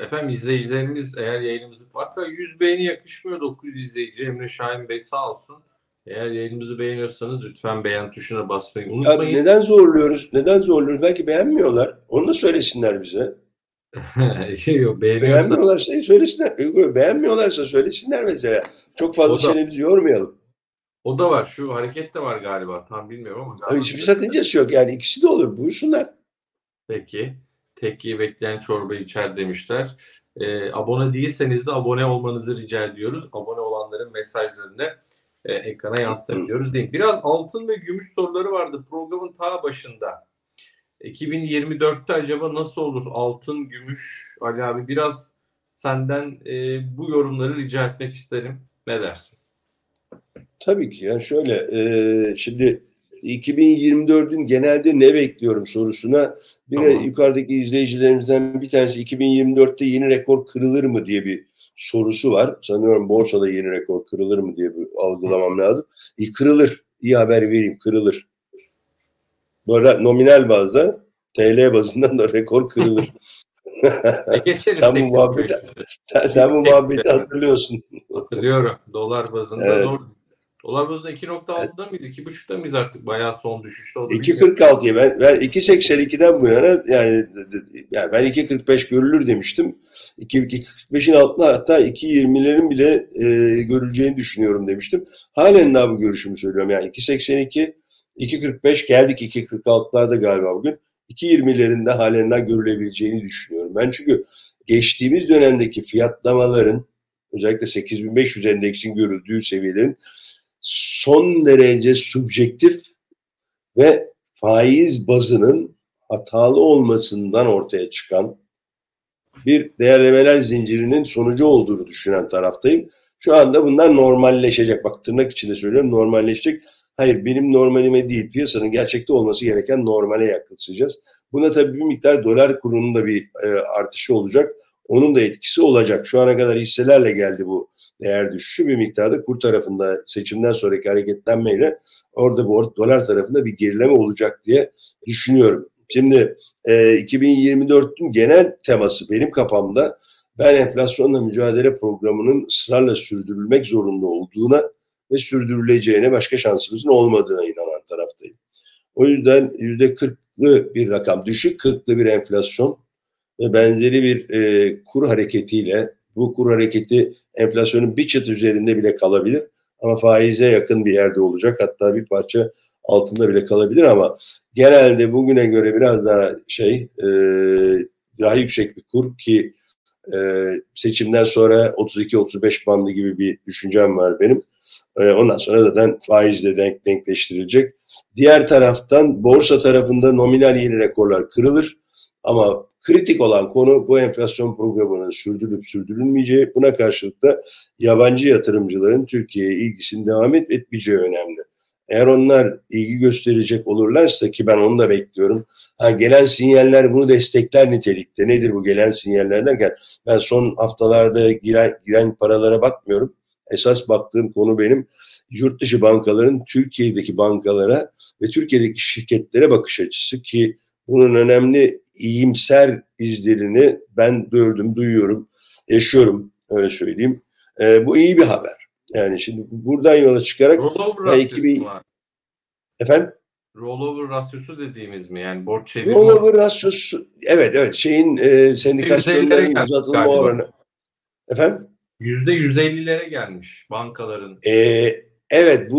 Efendim izleyicilerimiz eğer yayınımızı bakar 100 beğeni yakışmıyor 900 izleyici Emre Şahin Bey sağ olsun. Eğer yayınımızı beğeniyorsanız lütfen beğen tuşuna basmayı unutmayın. Ya neden zorluyoruz? Belki beğenmiyorlar. Onu da söylesinler bize. Yok, beğenmiyorlarsa söylesinler. Beğenmiyorlarsa söylesinler mesela. Çok fazla şeyimizi yormayalım. O da var. Şu hareket de var galiba. Tam bilmiyorum ama. Galiba. Hiçbir sakıncası yok. Yani ikisi de olur. Buyursunlar. Peki. Tekkiyi bekleyen çorba içer demişler. Abone değilseniz de abone olmanızı rica ediyoruz. Abone olanların mesajlarını ekrana yansıtabiliyoruz diyeyim. Biraz altın ve gümüş soruları vardı programın ta başında. 2024'te acaba nasıl olur altın, gümüş? Ali abi biraz senden bu yorumları rica etmek isterim. Ne dersin? Tabii ki. Yani şöyle şimdi 2024'ün genelde ne bekliyorum sorusuna yukarıdaki izleyicilerimizden bir tanesi 2024'te yeni rekor kırılır mı diye bir sorusu var. Sanıyorum borsada yeni rekor kırılır mı diye bir algılamam lazım. Kırılır. İyi haber vereyim. Kırılır. Bu arada nominal bazda TL bazından da rekor kırılır. sen bu muhabbeti hatırlıyorsun. Hatırlıyorum. Dolar bazında evet. Zor. Dolar bazında 2.6'da mıydı? 2.5'da mıyız artık? Bayağı son düşüşte oldu. 2.46'ya ben 2.82'den bu yana yani ben 2.45 görülür demiştim. 2.45'in altına hatta 2.20'lerin bile görüleceğini düşünüyorum demiştim. Halen daha bu görüşümü söylüyorum. Yani 2.82 2.45 geldik 2.46'larda galiba bugün. 2.20'lerinde halen daha görülebileceğini düşünüyorum. Ben çünkü geçtiğimiz dönemdeki fiyatlamaların özellikle 8.500 endeksin görüldüğü seviyelerin son derece subjektif ve faiz bazının hatalı olmasından ortaya çıkan bir değerlemeler zincirinin sonucu olduğunu düşünen taraftayım. Şu anda bunlar normalleşecek. Bak tırnak içinde söylüyorum, normalleşecek. Hayır, benim normalime değil, piyasanın gerçekte olması gereken normale yaklaşacağız. Buna tabii bir miktar dolar kurunun da bir artışı olacak. Onun da etkisi olacak. Şu ana kadar hisselerle geldi bu değer düşüşü. Bir miktarda kur tarafında seçimden sonraki hareketlenmeyle orada bu dolar tarafında bir gerileme olacak diye düşünüyorum. Şimdi 2024'ün genel teması benim kafamda, ben enflasyonla mücadele programının ısrarla sürdürülmek zorunda olduğuna ve sürdürüleceğine, başka şansımızın olmadığına inanan taraftayım. O yüzden %40'lı bir rakam, düşük 40'lı bir enflasyon ve benzeri bir kur hareketiyle, bu kur hareketi enflasyonun bir çıt üzerinde bile kalabilir ama faize yakın bir yerde olacak, hatta bir parça altında bile kalabilir ama genelde bugüne göre biraz daha daha yüksek bir kur ki seçimden sonra 32-35 bandı gibi bir düşüncem var benim. Ondan sonra zaten faizle denkleştirilecek. Diğer taraftan borsa tarafında nominal yeni rekorlar kırılır ama kritik olan konu bu enflasyon programının sürdürülüp sürdürülmeyeceği, buna karşılık da yabancı yatırımcıların Türkiye'ye ilgisini devam etmeyeceği önemli. Eğer onlar ilgi gösterecek olurlarsa, ki ben onu da bekliyorum. Gelen sinyaller bunu destekler nitelikte. Nedir bu gelen sinyaller derken? Ben son haftalarda giren paralara bakmıyorum. Esas baktığım konu benim yurt dışı bankaların Türkiye'deki bankalara ve Türkiye'deki şirketlere bakış açısı, ki bunun önemli iyimser izlerini ben gördüm, duyuyorum, yaşıyorum, öyle söyleyeyim. Bu iyi bir haber. Yani şimdi buradan yola çıkarak rollover rasyosu dediğimiz mi? Yani borç çeviri rollover rasyosu, evet şeyin sendikasyonların uzatılma oranı. %150'lere gelmiş bankaların. Evet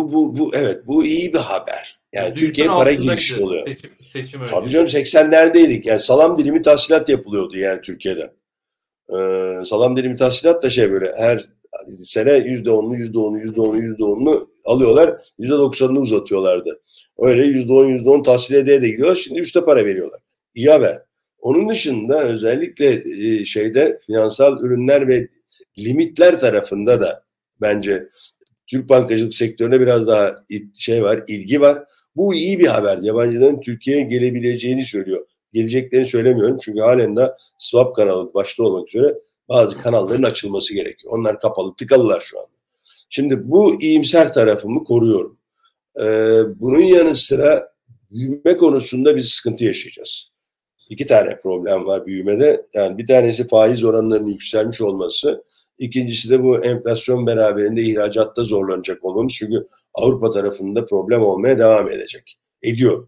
bu iyi bir haber. Yani Türkiye'ye para girişi oluyor. Seçim tabii canım, 80'lerdeydik. Yani salam dilimi tahsilat yapılıyordu yani Türkiye'de. Salam dilimi tahsilat da böyle her sene %10'unu alıyorlar. %90'ını uzatıyorlardı. Öyle %10 tahsil edeye de gidiyorlar. Şimdi üçte para veriyorlar. İyi haber. Onun dışında özellikle finansal ürünler ve limitler tarafında da bence Türk bankacılık sektörüne biraz daha ilgi var. Bu iyi bir haber. Yabancıların Türkiye'ye gelebileceğini söylüyor. Geleceklerini söylemiyorum. Çünkü halen de swap kanalı başta olmak üzere bazı kanalların açılması gerekiyor. Onlar kapalı, tıkalılar şu anda. Şimdi bu iyimser tarafımı koruyorum. Bunun yanı sıra büyüme konusunda bir sıkıntı yaşayacağız. 2 tane problem var büyümede. Yani bir tanesi faiz oranlarının yükselmiş olması. İkincisi de bu enflasyon beraberinde ihracatta zorlanacak olmamız. Çünkü Avrupa tarafında problem olmaya devam ediyor.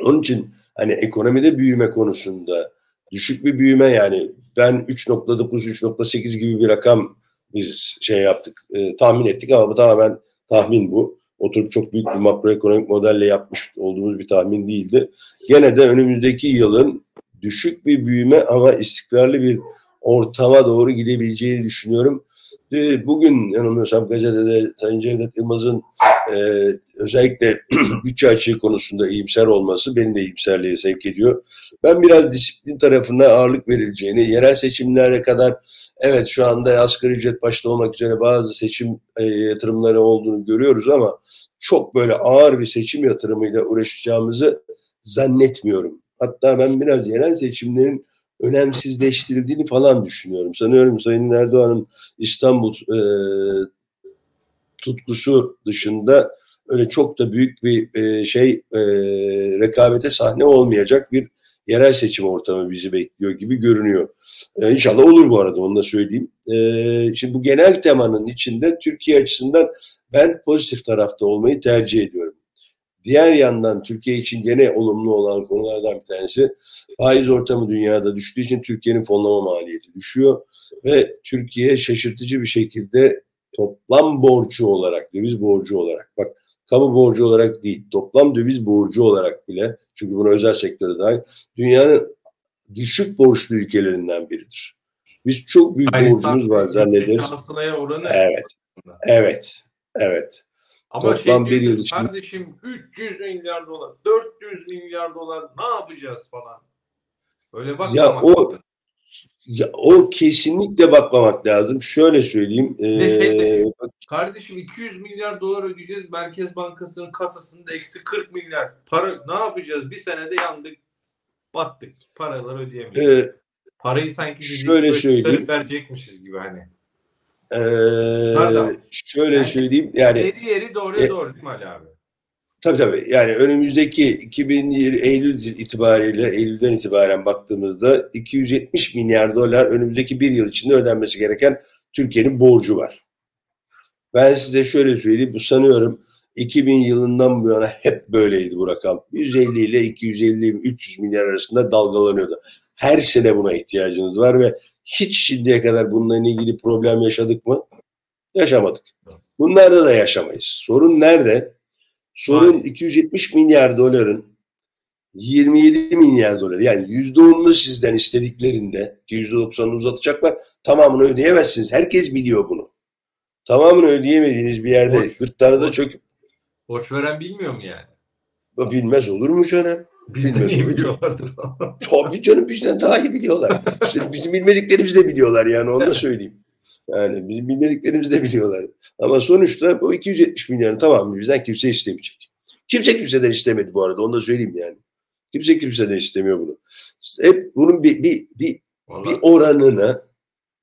Onun için ekonomide büyüme konusunda düşük bir büyüme, yani ben 3.9, 3.8 gibi bir rakam biz yaptık, tahmin ettik ama bu tamamen tahmin bu. Oturup çok büyük bir makroekonomik modelle yapmış olduğumuz bir tahmin değildi. Gene de önümüzdeki yılın düşük bir büyüme ama istikrarlı bir ortama doğru gidebileceğini düşünüyorum. Bugün yanılmıyorsam gazetede Sayın Cevdet Yılmaz'ın özellikle bütçe açığı konusunda iyimser olması beni de iyimserliğe sevk ediyor. Ben biraz disiplin tarafına ağırlık verileceğini, yerel seçimlere kadar evet şu anda asgari ücret başta olmak üzere bazı seçim yatırımları olduğunu görüyoruz ama çok böyle ağır bir seçim yatırımıyla uğraşacağımızı zannetmiyorum. Hatta ben biraz yerel seçimlerin önemsizleştirildiğini falan düşünüyorum. Sanıyorum Sayın Erdoğan'ın İstanbul tutkusu dışında öyle çok da büyük bir rekabete sahne olmayacak bir yerel seçim ortamı bizi bekliyor gibi görünüyor. İnşallah olur bu arada, onu da söyleyeyim. Şimdi bu genel temanın içinde Türkiye açısından ben pozitif tarafta olmayı tercih ediyorum. Diğer yandan Türkiye için gene olumlu olan konulardan bir tanesi, faiz ortamı dünyada düştüğü için Türkiye'nin fonlama maliyeti düşüyor ve Türkiye şaşırtıcı bir şekilde toplam borcu olarak, döviz borcu olarak, bak kamu borcu olarak değil, toplam döviz borcu olarak bile, çünkü bunu özel sektöre dahil, dünyanın düşük borçlu ülkelerinden biridir. Biz çok büyük borcumuz var zannederiz. Evet. Ama şey diyor, kardeşim 300 milyar dolar, 400 milyar dolar ne yapacağız falan. Öyle bakmamak lazım. Ya o kesinlikle bakmamak lazım. Şöyle söyleyeyim. Kardeşim 200 milyar dolar ödeyeceğiz. Merkez Bankası'nın kasasında eksi 40 milyar. Para ne yapacağız? Bir senede yandık, battık. Paraları ödeyemeyiz. Parayı sanki şöyle söyleyeyim, verecekmişiz gibi hani. Şöyle yani, söyleyeyim yani. Yeri doğruya doğru değil mi Ali abi? Tabii. Yani önümüzdeki 2020 Eylül'den itibaren baktığımızda 270 milyar dolar önümüzdeki bir yıl içinde ödenmesi gereken Türkiye'nin borcu var. Ben size şöyle söyleyeyim, bu sanıyorum 2000 yılından bu yana hep böyleydi bu rakam. 150 ile 250, 300 milyar arasında dalgalanıyordu. Her sene buna ihtiyacınız var ve hiç şimdiye kadar bununla ilgili problem yaşadık mı? Yaşamadık. Bunlarda da yaşamayız. Sorun nerede? Sorun 270 milyar doların 27 milyar dolar, yani %10'unu sizden istediklerinde, %90'ını uzatacaklar, tamamını ödeyemezsiniz. Herkes biliyor bunu. Tamamını ödeyemediğiniz bir yerde gırtlağınıza çöküp... Borç veren bilmiyor mu yani? Bilmez olur mu canım? Bizden iyi biliyorlardır. Tabii canım, bizden daha iyi biliyorlar. İşte bizim bilmediklerimizi de biliyorlar yani, onu da söyleyeyim. Yani bizim bilmediklerimizi de biliyorlar. Ama sonuçta o 270 milyarın tamamını bizden kimse istemeyecek. Kimse kimseden istemedi bu arada, onu da söyleyeyim yani. Kimse kimseden istemiyor bunu. Hep bunun bir oranını,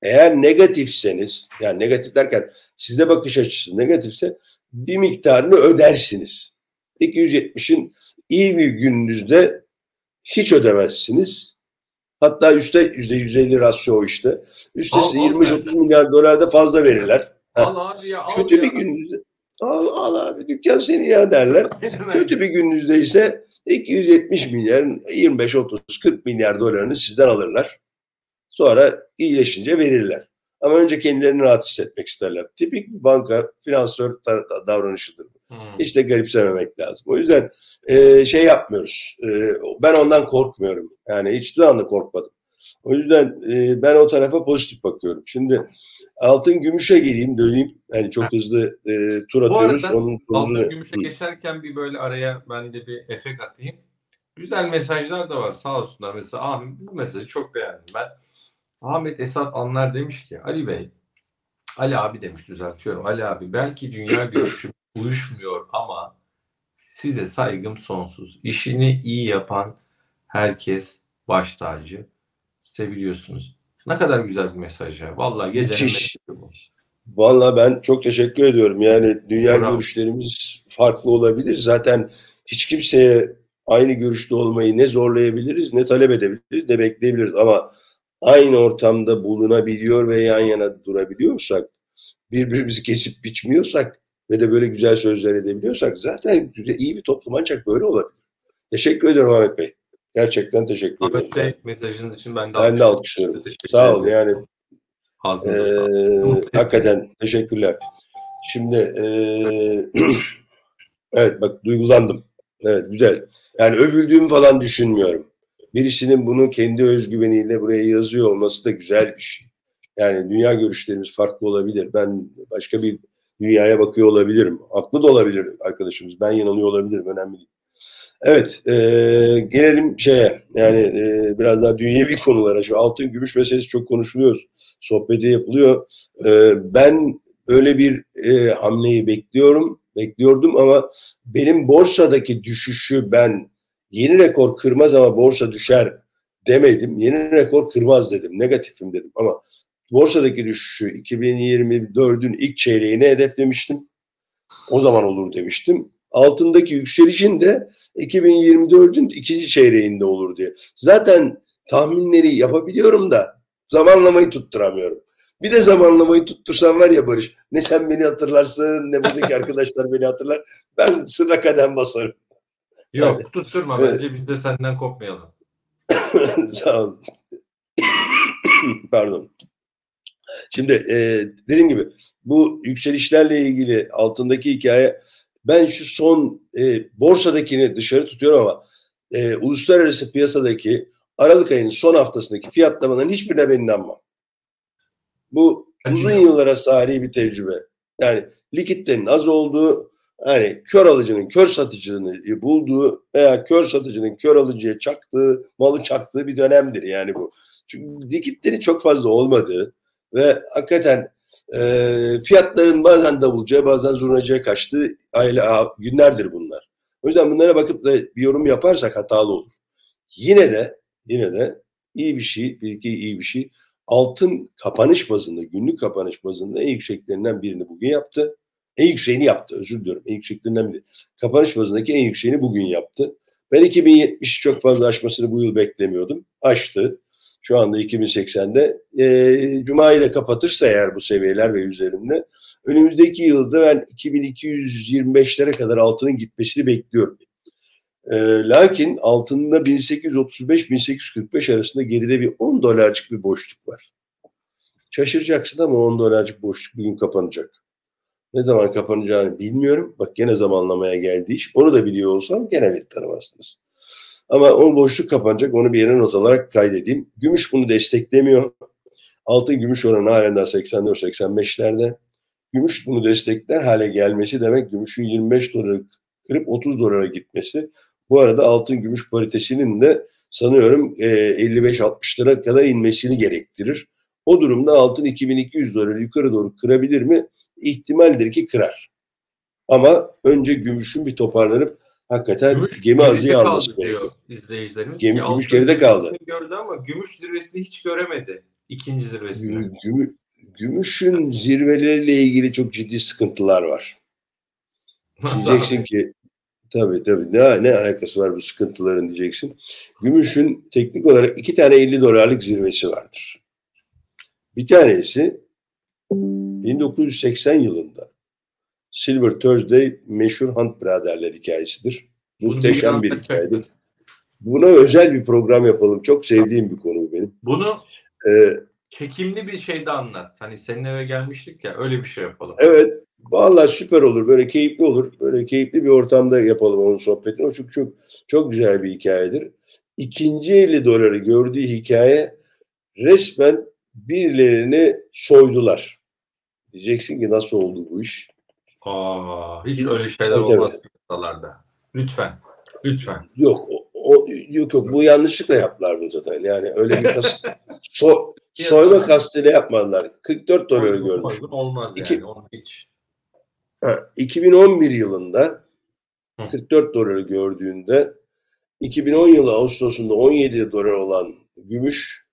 eğer negatifseniz, yani negatif derken size bakış açısı negatifse, bir miktarını ödersiniz. 270'in iyi bir gününüzde hiç ödemezsiniz. Hatta %150 rasyo işte. Üstesine 20-30 milyar dolar da fazla verirler. Al abi ya, al. Kötü bir gününüzde al abi, dükkan seni ya derler. Kötü bir gününüzde ise 270 milyarın 25-30-40 milyar dolarını sizden alırlar. Sonra iyileşince verirler. Ama önce kendilerini rahat hissetmek isterler. Tipik bir banka finansör davranışıdır. Hiç de garipsememek lazım. O yüzden şey yapmıyoruz. Ben ondan korkmuyorum. Yani hiçbir anda korkmadım. O yüzden ben o tarafa pozitif bakıyorum. Şimdi altın gümüşe geleyim, döneyim. Yani çok hızlı tur atıyoruz. Bu arada altın gümüşe geçerken bir böyle araya ben de bir efekt atayım. Güzel mesajlar da var sağ olsunlar. Mesela Ahmet, bu mesajı çok beğendim ben. Ahmet Esat Anlar demiş ki Ali abi belki dünya görüşü uyuşmuyor ama size saygım sonsuz. İşini iyi yapan herkes baş tacı. Seviliyorsunuz. Ne kadar güzel bir mesaj ya. Vallahi ben çok teşekkür ediyorum. Yani dünya görüşlerimiz farklı olabilir. Zaten hiç kimseye aynı görüşte olmayı ne zorlayabiliriz, ne talep edebiliriz, ne bekleyebiliriz. Ama aynı ortamda bulunabiliyor ve yan yana durabiliyorsak, birbirimizi kesip biçmiyorsak ve de böyle güzel sözler edebiliyorsak zaten iyi bir toplum ancak böyle olabilir. Teşekkür ederim Ahmet Bey. Gerçekten teşekkür ederim. Ahmet Bey mesajınız için ben de alkışlıyorum. Sağ olun yani. Hakikaten teşekkürler. Şimdi evet bak duygulandım. Evet güzel. Yani övüldüğümü falan düşünmüyorum. Birisinin bunu kendi özgüveniyle buraya yazıyor olması da güzel bir şey. Yani dünya görüşlerimiz farklı olabilir. Ben başka bir dünyaya bakıyor olabilirim. Haklı da olabilir arkadaşımız. Ben yanılıyor olabilirim. Önemli değil. Evet. Gelelim şeye. Yani biraz daha dünyevi konulara. Şu altın gümüş meselesi çok konuşuluyor. Sohbeti yapılıyor. Ben öyle bir hamleyi bekliyordum ama benim borsadaki düşüşü ben yeni rekor kırmaz ama borsa düşer demedim. Yeni rekor kırmaz dedim. Negatifim dedim ama borsadaki düşüşü 2024'ün ilk çeyreğine hedeflemiştim. O zaman olur demiştim. Altındaki yükselişin de 2024'ün ikinci çeyreğinde olur diye. Zaten tahminleri yapabiliyorum da zamanlamayı tutturamıyorum. Bir de zamanlamayı tuttursam var ya Barış, ne sen beni hatırlarsın ne buradaki arkadaşlar beni hatırlar. Ben sırra kadem basarım. Yok yani, tutturma bence evet. Biz de senden kopmayalım. Sağ olun. Pardon. Şimdi dediğim gibi bu yükselişlerle ilgili altındaki hikaye, ben şu son borsadakini dışarı tutuyorum ama uluslararası piyasadaki Aralık ayının son haftasındaki fiyatlamaların hiçbirine ben inanmam. Bu uzun yıllara sahip bir tecrübe. Yani likiditenin az olduğu, hani kör alıcının kör satıcını bulduğu veya kör satıcının kör alıcıya çaktığı, malı çaktığı bir dönemdir yani bu. Çünkü likitlerin çok fazla olmadığı ve hakikaten fiyatların bazen davulcuya bazen zurnacıya kaçtığı günlerdir bunlar. O yüzden bunlara bakıp da bir yorum yaparsak hatalı olur. Yine de iyi bir şey, iyi bir şey. Altın kapanış bazında, günlük kapanış bazında en yükseklerinden birini bugün yaptı. En yükseğini yaptı, özür diliyorum. En yükseklerinden biri. Kapanış bazındaki en yükseğini bugün yaptı. Ben 2070'i çok fazla aşmasını bu yıl beklemiyordum. Aştı. Şu anda 2080'de Cuma ile kapatırsa eğer bu seviyeler ve üzerinde önümüzdeki yılda ben 2225'lere kadar altının gitmesini bekliyorum. Lakin altında 1835-1845 arasında geride bir 10 dolarcık bir boşluk var. Şaşıracaksın ama 10 dolarcık boşluk bugün kapanacak. Ne zaman kapanacağını bilmiyorum. Bak gene zamanlamaya geldi iş. Onu da biliyor olsam gene bir tanımazsınız. Ama o boşluk kapanacak. Onu bir yere not olarak kaydedeyim. Gümüş bunu desteklemiyor. Altın gümüş oranı halen daha 84-85'lerde. Gümüş bunu destekler hale gelmesi demek gümüşün 25 dolara kırıp 30 dolara gitmesi. Bu arada altın gümüş paritesinin de sanıyorum 55-60'lara kadar inmesini gerektirir. O durumda altın 2200 doları yukarı doğru kırabilir mi? İhtimaldir ki kırar. Ama önce gümüşün bir toparlanıp hakikaten gümüş, gemi azıya alması gerekiyor. İzleyicilerimiz. Gümüş geride kaldı. Gördü ama gümüş zirvesini hiç göremedi. İkinci zirvesini. Gümüşün zirveleriyle ilgili çok ciddi sıkıntılar var. Diyeceksin ki tabii ne alakası var bu sıkıntıların diyeceksin. Gümüşün teknik olarak 2 tane 50 dolarlık zirvesi vardır. Bir tanesi 1980 yılında Silver Thursday meşhur Hunt Brothers'ler hikayesidir. Muhteşem bir hikayedir. Buna özel bir program yapalım. Çok sevdiğim bir konu benim. Bunu çekimli bir şeyde anlat. Hani senin eve gelmiştik ya öyle bir şey yapalım. Evet. Vallahi süper olur. Böyle keyifli olur. Böyle keyifli bir ortamda yapalım onun sohbetini. O çok çok çok güzel bir hikayedir. İkinci 50 doları gördüğü hikaye resmen birilerini soydular. Diyeceksin ki nasıl oldu bu iş? Hiç öyle şeyler olmaz piyasalarda. Lütfen. Yok, bu yanlışlıkla yaptılar bunu zaten. Yani öyle bir soyma kastıyla yapmadılar. 44 doları görmüş. Olmaz yani. Onu hiç. 2011 yılında 44 doları gördüğünde 2010 yılı Ağustos'unda 17 dolar olan gümüş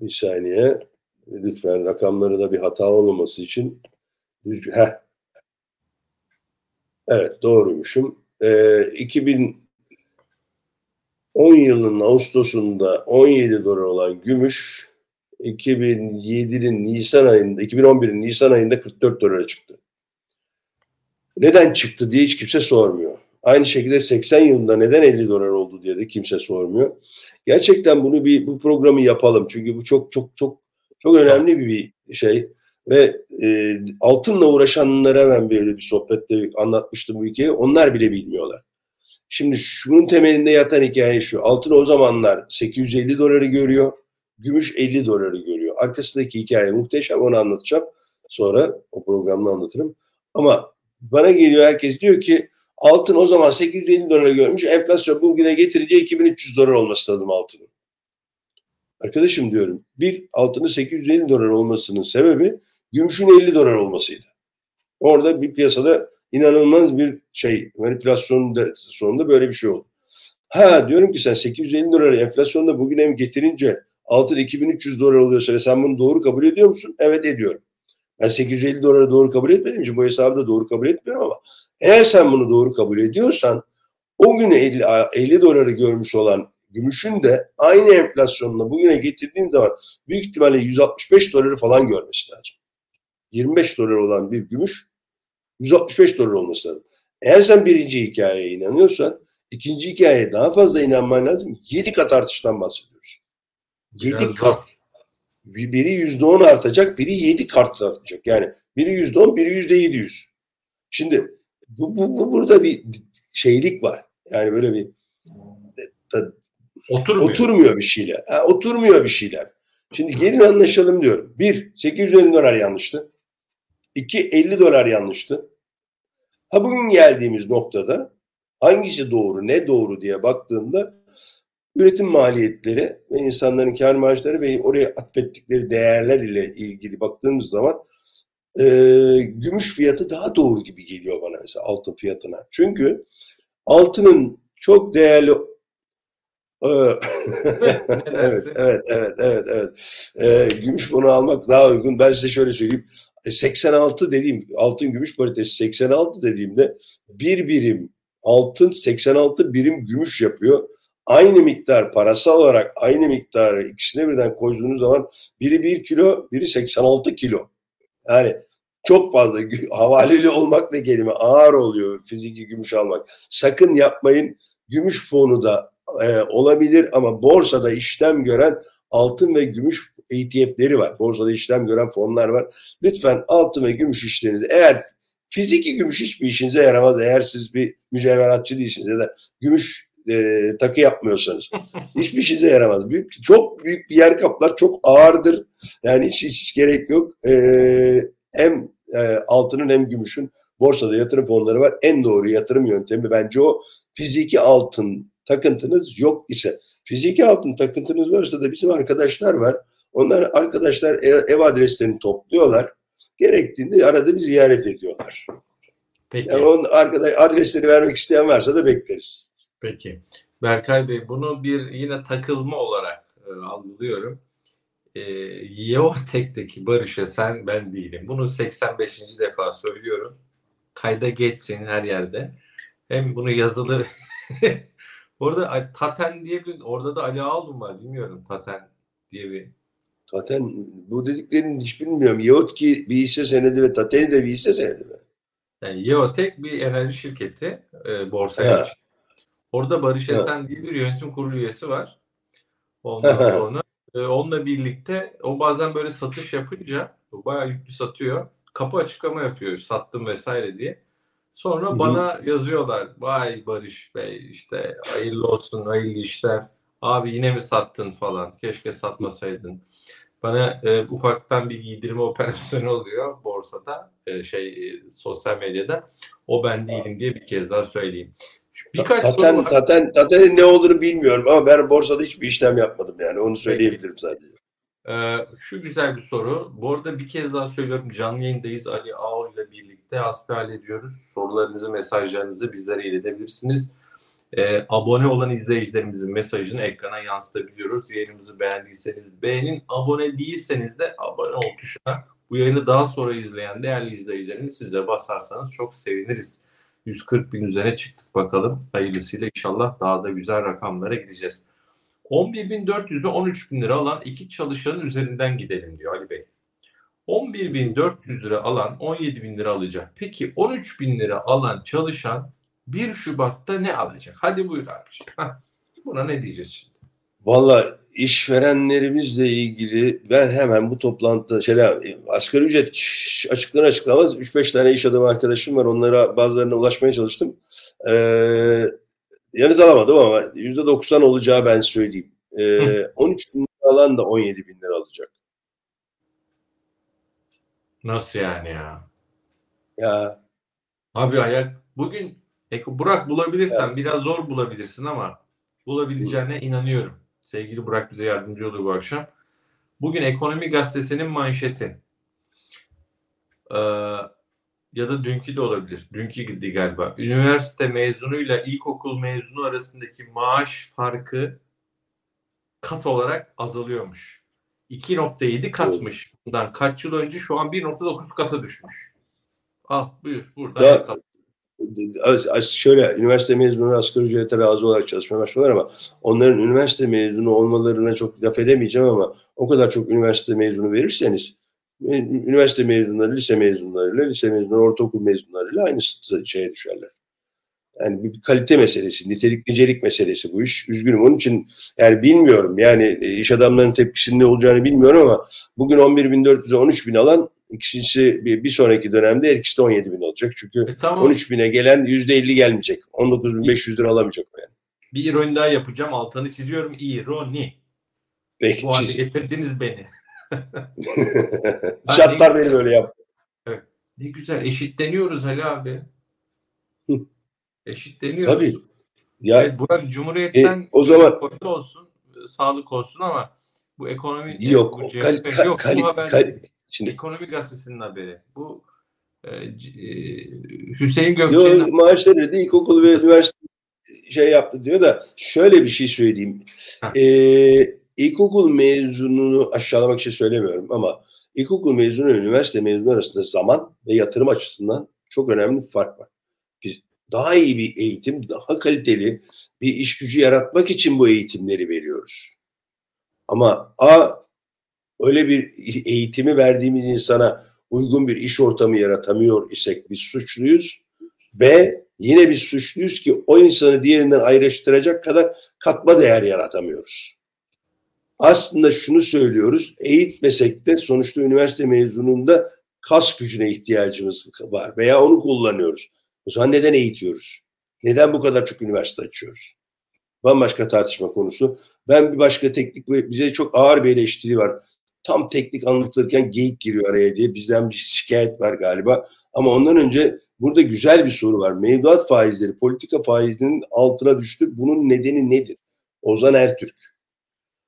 bir saniye lütfen rakamları da bir hata olmaması için evet doğruymuşum. 2010 yılının Ağustos'unda 17 dolar olan gümüş 2011'in Nisan ayında 44 dolara çıktı. Neden çıktı diye hiç kimse sormuyor. Aynı şekilde 80 yılında neden 50 dolar oldu diye de kimse sormuyor. Gerçekten bunu bu programı yapalım. Çünkü bu çok çok çok çok önemli bir şey. Ve altınla uğraşanlara ben böyle bir sohbette anlatmıştım bu hikayeyi. Onlar bile bilmiyorlar. Şimdi şunun temelinde yatan hikaye şu. Altın o zamanlar 850 doları görüyor. Gümüş 50 doları görüyor. Arkasındaki hikaye muhteşem. Onu anlatacağım. Sonra o programda anlatırım. Ama bana geliyor herkes diyor ki altın o zaman 850 dolara görmüş. Enflasyon bugüne getirince 2300 dolar olması lazım altının. Arkadaşım diyorum bir altının 850 dolar olmasının sebebi gümüşün 50 dolar olmasıydı. Orada bir piyasada inanılmaz bir şey manipülasyonun sonunda böyle bir şey oldu. Diyorum ki sen 850 doları enflasyonda bugüne getirince altın 2300 dolar oluyorsa sen bunu doğru kabul ediyor musun? Evet ediyorum. Ben 850 dolara doğru kabul etmediğim için bu hesabı da doğru kabul etmiyorum ama eğer sen bunu doğru kabul ediyorsan o gün 50 doları görmüş olan gümüşün de aynı enflasyonla bugüne getirdiğin zaman büyük ihtimalle 165 doları falan görmesi lazım. 25 dolar olan bir gümüş 165 dolar olması lazım. Eğer sen birinci hikayeye inanıyorsan ikinci hikayeye daha fazla inanman lazım. 7 kat artıştan bahsediyoruz. 7 kat. Biri %10 artacak, biri 7 kat artacak. Yani biri %10, biri %700. Şimdi burada bir şeylik var. Yani böyle bir oturmuyor bir şeyler. Oturmuyor bir şeyler. Şimdi gelin anlaşalım diyorum. 1, 850 dolar yanlıştı. 2, 50 dolar yanlıştı. Ha bugün geldiğimiz noktada hangisi doğru, ne doğru diye baktığımda üretim maliyetleri ve insanların kâr marjları ve oraya atfettikleri değerler ile ilgili baktığımız zaman gümüş fiyatı daha doğru gibi geliyor bana mesela altın fiyatına. Çünkü altının çok değerli evet. Gümüş bunu almak daha uygun. Ben size şöyle söyleyeyim. 86 dediğim altın gümüş paritesi 86 dediğimde bir birim altın 86 birim gümüş yapıyor. Aynı miktar parasal olarak aynı miktarı ikisine birden koyduğunuz zaman biri 1 kilo, biri 86 kilo. Yani çok fazla havaleli olmak da kelime ağır oluyor fiziki gümüş almak. Sakın yapmayın. Gümüş fonu da olabilir ama borsada işlem gören altın ve gümüş ETF'leri var. Borsada işlem gören fonlar var. Lütfen altın ve gümüş işlerinizi eğer fiziki gümüş hiçbir işinize yaramaz. Eğer siz bir mücevheratçı değilsiniz ya da gümüş takı yapmıyorsanız hiçbir işinize yaramaz. Büyük, çok büyük bir yer kaplar. Çok ağırdır. Yani hiç gerek yok. Hem altının hem gümüşün borsada yatırım fonları var. En doğru yatırım yöntemi bence o. Fiziki altın takıntınız yok ise. Fiziki altın takıntınız varsa da bizim arkadaşlar var. Onlar arkadaşlar ev adreslerini topluyorlar. Gerektiğinde arada bir ziyaret ediyorlar. Peki. Yani onun adresleri vermek isteyen varsa da bekleriz. Peki. Berkay Bey bunu bir yine takılma olarak anlıyorum. Yeotek'teki Barış Esen ben değilim. Bunu 85. defa söylüyorum. Kayda geçsin her yerde. Hem bunu yazılır. Orada Taten diye bir orada da Ali Ağaoğlu var. Bilmiyorum Taten diye bir. Taten bu dediklerini hiç bilmiyorum. Yeotek bir hisse senedi ve Taten'i de bir hisse senedi mi? Yani Yeotek bir enerji şirketi borsaya çıkıyor. Orada Barış Esen diye bir yönetim kurulu üyesi var. Ondan sonra onunla birlikte o bazen böyle satış yapınca bayağı yüklü satıyor. Kapı açıklama yapıyor. Sattım vesaire diye. Sonra bana yazıyorlar. Vay Barış Bey işte hayırlı olsun, hayırlı işler. Abi yine mi sattın falan. Keşke satmasaydın. Bana ufaktan bir giydirme operasyonu oluyor borsada. Sosyal medyada. O ben değilim diye bir kez daha söyleyeyim. Taten'in ne olduğunu bilmiyorum ama ben borsada hiçbir işlem yapmadım yani. Onu söyleyebilirim sadece. Şu güzel bir soru. Bu arada bir kez daha söylüyorum. Canlı yayındayız. Ali Ağaoğlu ile birlikte hasbihal ediyoruz. Sorularınızı, mesajlarınızı bizlere iletebilirsiniz. Abone olan izleyicilerimizin mesajını ekrana yansıtabiliyoruz. Yayınımızı beğendiyseniz beğenin. Abone değilseniz de abone ol tuşuna. Bu yayını daha sonra izleyen değerli izleyicilerimiz siz de basarsanız çok seviniriz. 140 bin üzerine çıktık bakalım. Hayırlısıyla inşallah daha da güzel rakamlara gideceğiz. 11.400'de 13 bin lira alan iki çalışanın üzerinden gidelim diyor Ali Bey. 11.400 lira alan 17 bin lira alacak. Peki 13 bin lira alan çalışan 1 Şubat'ta ne alacak? Hadi buyur abiciğim. Buna ne diyeceğiz şimdi? Valla işverenlerimizle ilgili ben hemen bu toplantıda asgari ücret açıklanır açıklamaz 3-5 tane iş adamı arkadaşım var. Onlara bazılarına ulaşmaya çalıştım. Yanıt alamadım ama %90 olacağı ben söyleyeyim. 13 bin lira alan da 17 bin lira alacak. Nasıl yani ya? Ya. Abi ayak bugün Burak bulabilirsen ya. Biraz zor bulabilirsin ama bulabileceğine inanıyorum. Sevgili Burak bize yardımcı oluyor bu akşam. Bugün Ekonomi Gazetesi'nin manşeti. Ya da dünkü de olabilir. Dünkü gitti galiba. Üniversite mezunuyla ilkokul mezunu arasındaki maaş farkı kat olarak azalıyormuş. 2.7 katmış. Bundan kaç yıl önce şu an 1.9 kata düşmüş. Al buyur buradan. Şöyle üniversite mezunu asgari ücrete razı olarak çalışmaya başlıyorlar ama onların üniversite mezunu olmalarına çok laf edemeyeceğim ama o kadar çok üniversite mezunu verirseniz üniversite mezunları, lise mezunları, ortaokul mezunlarıyla aynı şeye düşerler. Yani bir kalite meselesi, nitelik, nicelik meselesi bu iş. Üzgünüm. Onun için yani bilmiyorum. Yani iş adamlarının tepkisinin ne olacağını bilmiyorum ama bugün 11.400'e 13.000 alan ikisi bir sonraki dönemde her ikisi de 17.000 olacak. Çünkü 13.000'e gelen %50 gelmeyecek. 19.500 lira alamayacak yani. Bir ironi daha yapacağım. Altını çiziyorum. İroni. Peki, bu halde getirdiniz beni. Şartlar beni böyle yaptı. Evet. Ne güzel. Eşitleniyoruz Ali abi. Eşitleniyoruz. Tabii. Ya, evet, Burak Cumhuriyet'ten o zaman olsun, sağlık olsun ama bu ekonomi yok. Bu Şimdi ekonomi gazetesinin haberi. Bu Hüseyin Gökçe maaşları dedi, ilkokul ve üniversite şey yaptı diyor da şöyle bir şey söyleyeyim. İlkokul mezununu aşağılamak için söylemiyorum ama ilkokul mezunu ve üniversite mezunu arasında zaman ve yatırım açısından çok önemli bir fark var. Biz daha iyi bir eğitim, daha kaliteli bir iş gücü yaratmak için bu eğitimleri veriyoruz. Ama öyle bir eğitimi verdiğimiz insana uygun bir iş ortamı yaratamıyor isek biz suçluyuz. B, yine biz suçluyuz ki o insanı diğerinden ayrıştıracak kadar katma değer yaratamıyoruz. Aslında şunu söylüyoruz, eğitmesek de sonuçta üniversite mezununda kas gücüne ihtiyacımız var veya onu kullanıyoruz. O zaman neden eğitiyoruz? Neden bu kadar çok üniversite açıyoruz? Bambaşka tartışma konusu. Ben bir başka teknik, bize çok ağır bir eleştiri var. Tam teknik anlatırken geyik giriyor araya diye bizden bir şikayet var galiba. Ama ondan önce burada güzel bir soru var. Mevduat faizleri, politika faizinin altına düştü. Bunun nedeni nedir? Ozan Ertürk.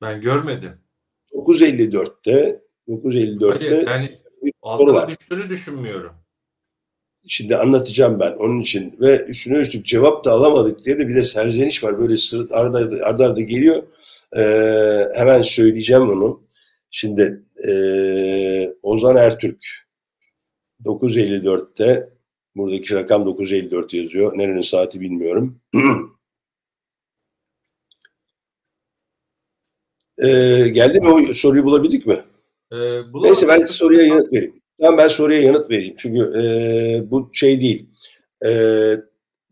Ben görmedim. 9.54'te yani bir soru var. Düştüğünü düşünmüyorum. Şimdi anlatacağım ben onun için. Ve üstüne üstlük cevap da alamadık diye de bir de serzeniş var. Böyle arda geliyor. Hemen söyleyeceğim onu. Şimdi Ozan Ertürk 9.54'te buradaki rakam 9.54 yazıyor. Nerenin saati bilmiyorum. Geldi mi o soruyu bulabildik mi? Neyse ben soruya yanıt vereyim. Tamam, ben soruya yanıt vereyim. Çünkü bu şey değil.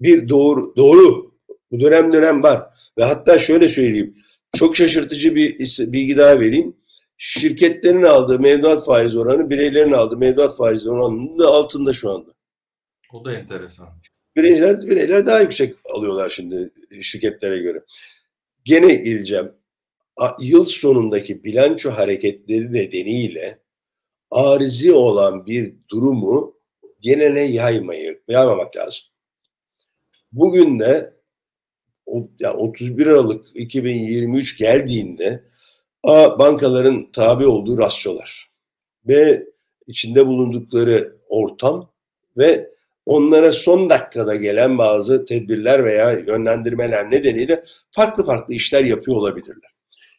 Bir doğru. Bu dönem var. Ve hatta şöyle söyleyeyim. Çok şaşırtıcı bir bilgi daha vereyim. Şirketlerin aldığı mevduat faiz oranı, bireylerin aldığı mevduat faiz oranının da altında şu anda. O da enteresan. Bireyler daha yüksek alıyorlar şimdi şirketlere göre. Gene geleceğim. Yıl sonundaki bilanço hareketleri nedeniyle arizi olan bir durumu genele yaymamak lazım. Bugün de 31 Aralık 2023 geldiğinde A, bankaların tabi olduğu rasyolar. B, içinde bulundukları ortam ve onlara son dakikada gelen bazı tedbirler veya yönlendirmeler nedeniyle farklı işler yapıyor olabilirler.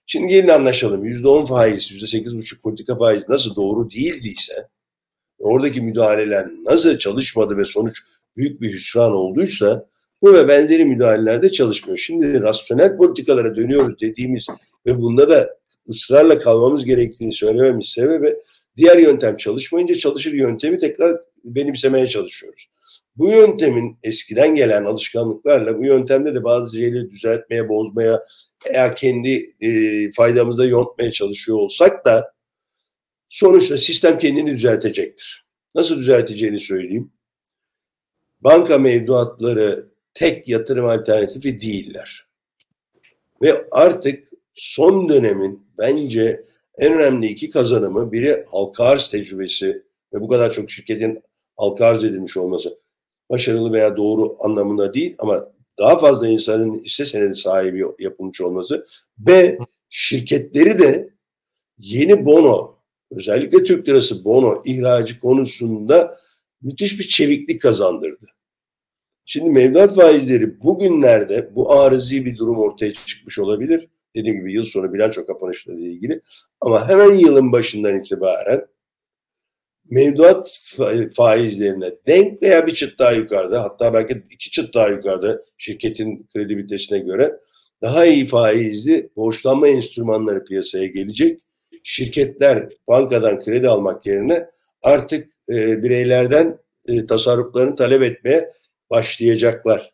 Şimdi gelin anlaşalım. %10 faiz, %8,5 politika faiz nasıl doğru değildiyse, oradaki müdahaleler nasıl çalışmadı ve sonuç büyük bir hüsran olduysa, bu ve benzeri müdahalelerde çalışmıyor. Şimdi rasyonel politikalara dönüyoruz dediğimiz ve bunda da ısrarla kalmamız gerektiğini söylememiz sebebi diğer yöntem çalışmayınca çalışır yöntemi tekrar benimsemeye çalışıyoruz. Bu yöntemin eskiden gelen alışkanlıklarla bu yöntemde de bazı şeyleri düzeltmeye, bozmaya veya kendi faydamıza yontmaya çalışıyor olsak da sonuçta sistem kendini düzeltecektir. Nasıl düzelteceğini söyleyeyim. Banka mevduatları tek yatırım alternatifi değiller. Ve artık son dönemin bence en önemli iki kazanımı, biri halka arz tecrübesi ve bu kadar çok şirketin halka arz edilmiş olması, başarılı veya doğru anlamında değil ama daha fazla insanın hisse senedi sahibi yapılmış olması. B, şirketleri de yeni bono, özellikle Türk lirası bono ihracı konusunda müthiş bir çeviklik kazandırdı. Şimdi mevduat faizleri bugünlerde bu arızi bir durum ortaya çıkmış olabilir. Dediğim gibi yıl sonu bilanço kapanışları ile ilgili ama hemen yılın başından itibaren mevduat faizlerine denk veya bir çıt daha yukarıda, hatta belki iki çıt daha yukarıda şirketin kredibilitesine göre daha iyi faizli borçlanma enstrümanları piyasaya gelecek. Şirketler bankadan kredi almak yerine artık bireylerden tasarruflarını talep etmeye başlayacaklar.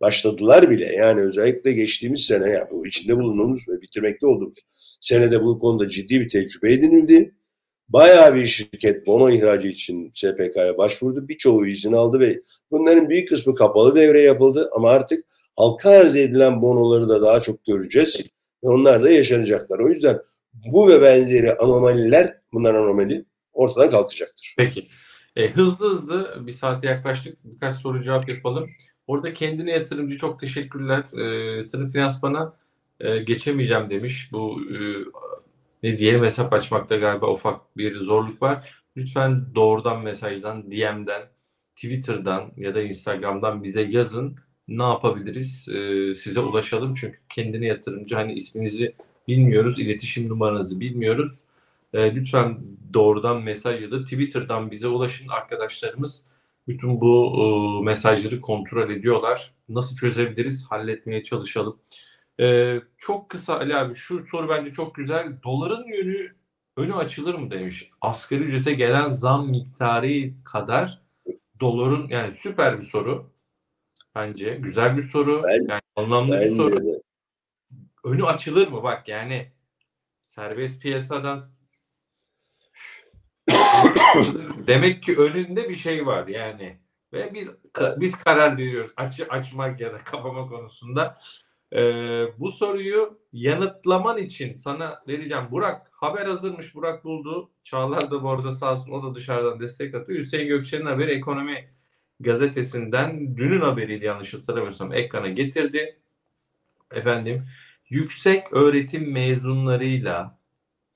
Başladılar bile. Yani özellikle geçtiğimiz sene, yani bu içinde bulunduğumuz ve bitirmekte olduğumuz senede bu konuda ciddi bir tecrübe edinildi. Bayağı bir şirket bono ihracı için SPK'ya başvurdu. Birçoğu izin aldı ve bunların büyük kısmı kapalı devre yapıldı. Ama artık halka arz edilen bonoları da daha çok göreceğiz. Ve onlar da yaşanacaklar. O yüzden bu ve benzeri anomaliler, bunlar anomali, ortadan kalkacaktır. Peki. Hızlı bir saate yaklaştık. Birkaç soru cevap yapalım. Orada kendine yatırımcı çok teşekkürler. Yatırım finansmana geçemeyeceğim demiş. Bu ne diyelim, hesap açmakta galiba ufak bir zorluk var. Lütfen doğrudan mesajdan, DM'den, Twitter'dan ya da Instagram'dan bize yazın. Ne yapabiliriz? Size ulaşalım. Çünkü kendine yatırımcı, hani isminizi bilmiyoruz, iletişim numaranızı bilmiyoruz. Lütfen doğrudan mesaj ya da Twitter'dan bize ulaşın. Arkadaşlarımız bütün bu mesajları kontrol ediyorlar. Nasıl çözebiliriz? Halletmeye çalışalım. Çok kısa Ali abi, şu soru bence çok güzel. Doların önü açılır mı demiş. Asgari ücrete gelen zam miktarı kadar doların, yani süper bir soru. Bence güzel bir soru. Yani anlamlı bir soru. De. Önü açılır mı? Bak yani serbest piyasadan demek ki önünde bir şey var yani. Ve biz karar veriyoruz. Açmak ya da kapama konusunda. Bu soruyu yanıtlaman için sana vereceğim. Burak haber hazırmış. Burak buldu. Çağlar da bu arada sağ olsun, o da dışarıdan destek atıyor. Hüseyin Gökçe'nin haberi Ekonomi Gazetesi'nden dünün haberiydi yanlış hatırlamıyorsam, ekrana getirdi. Efendim, yüksek öğretim mezunlarıyla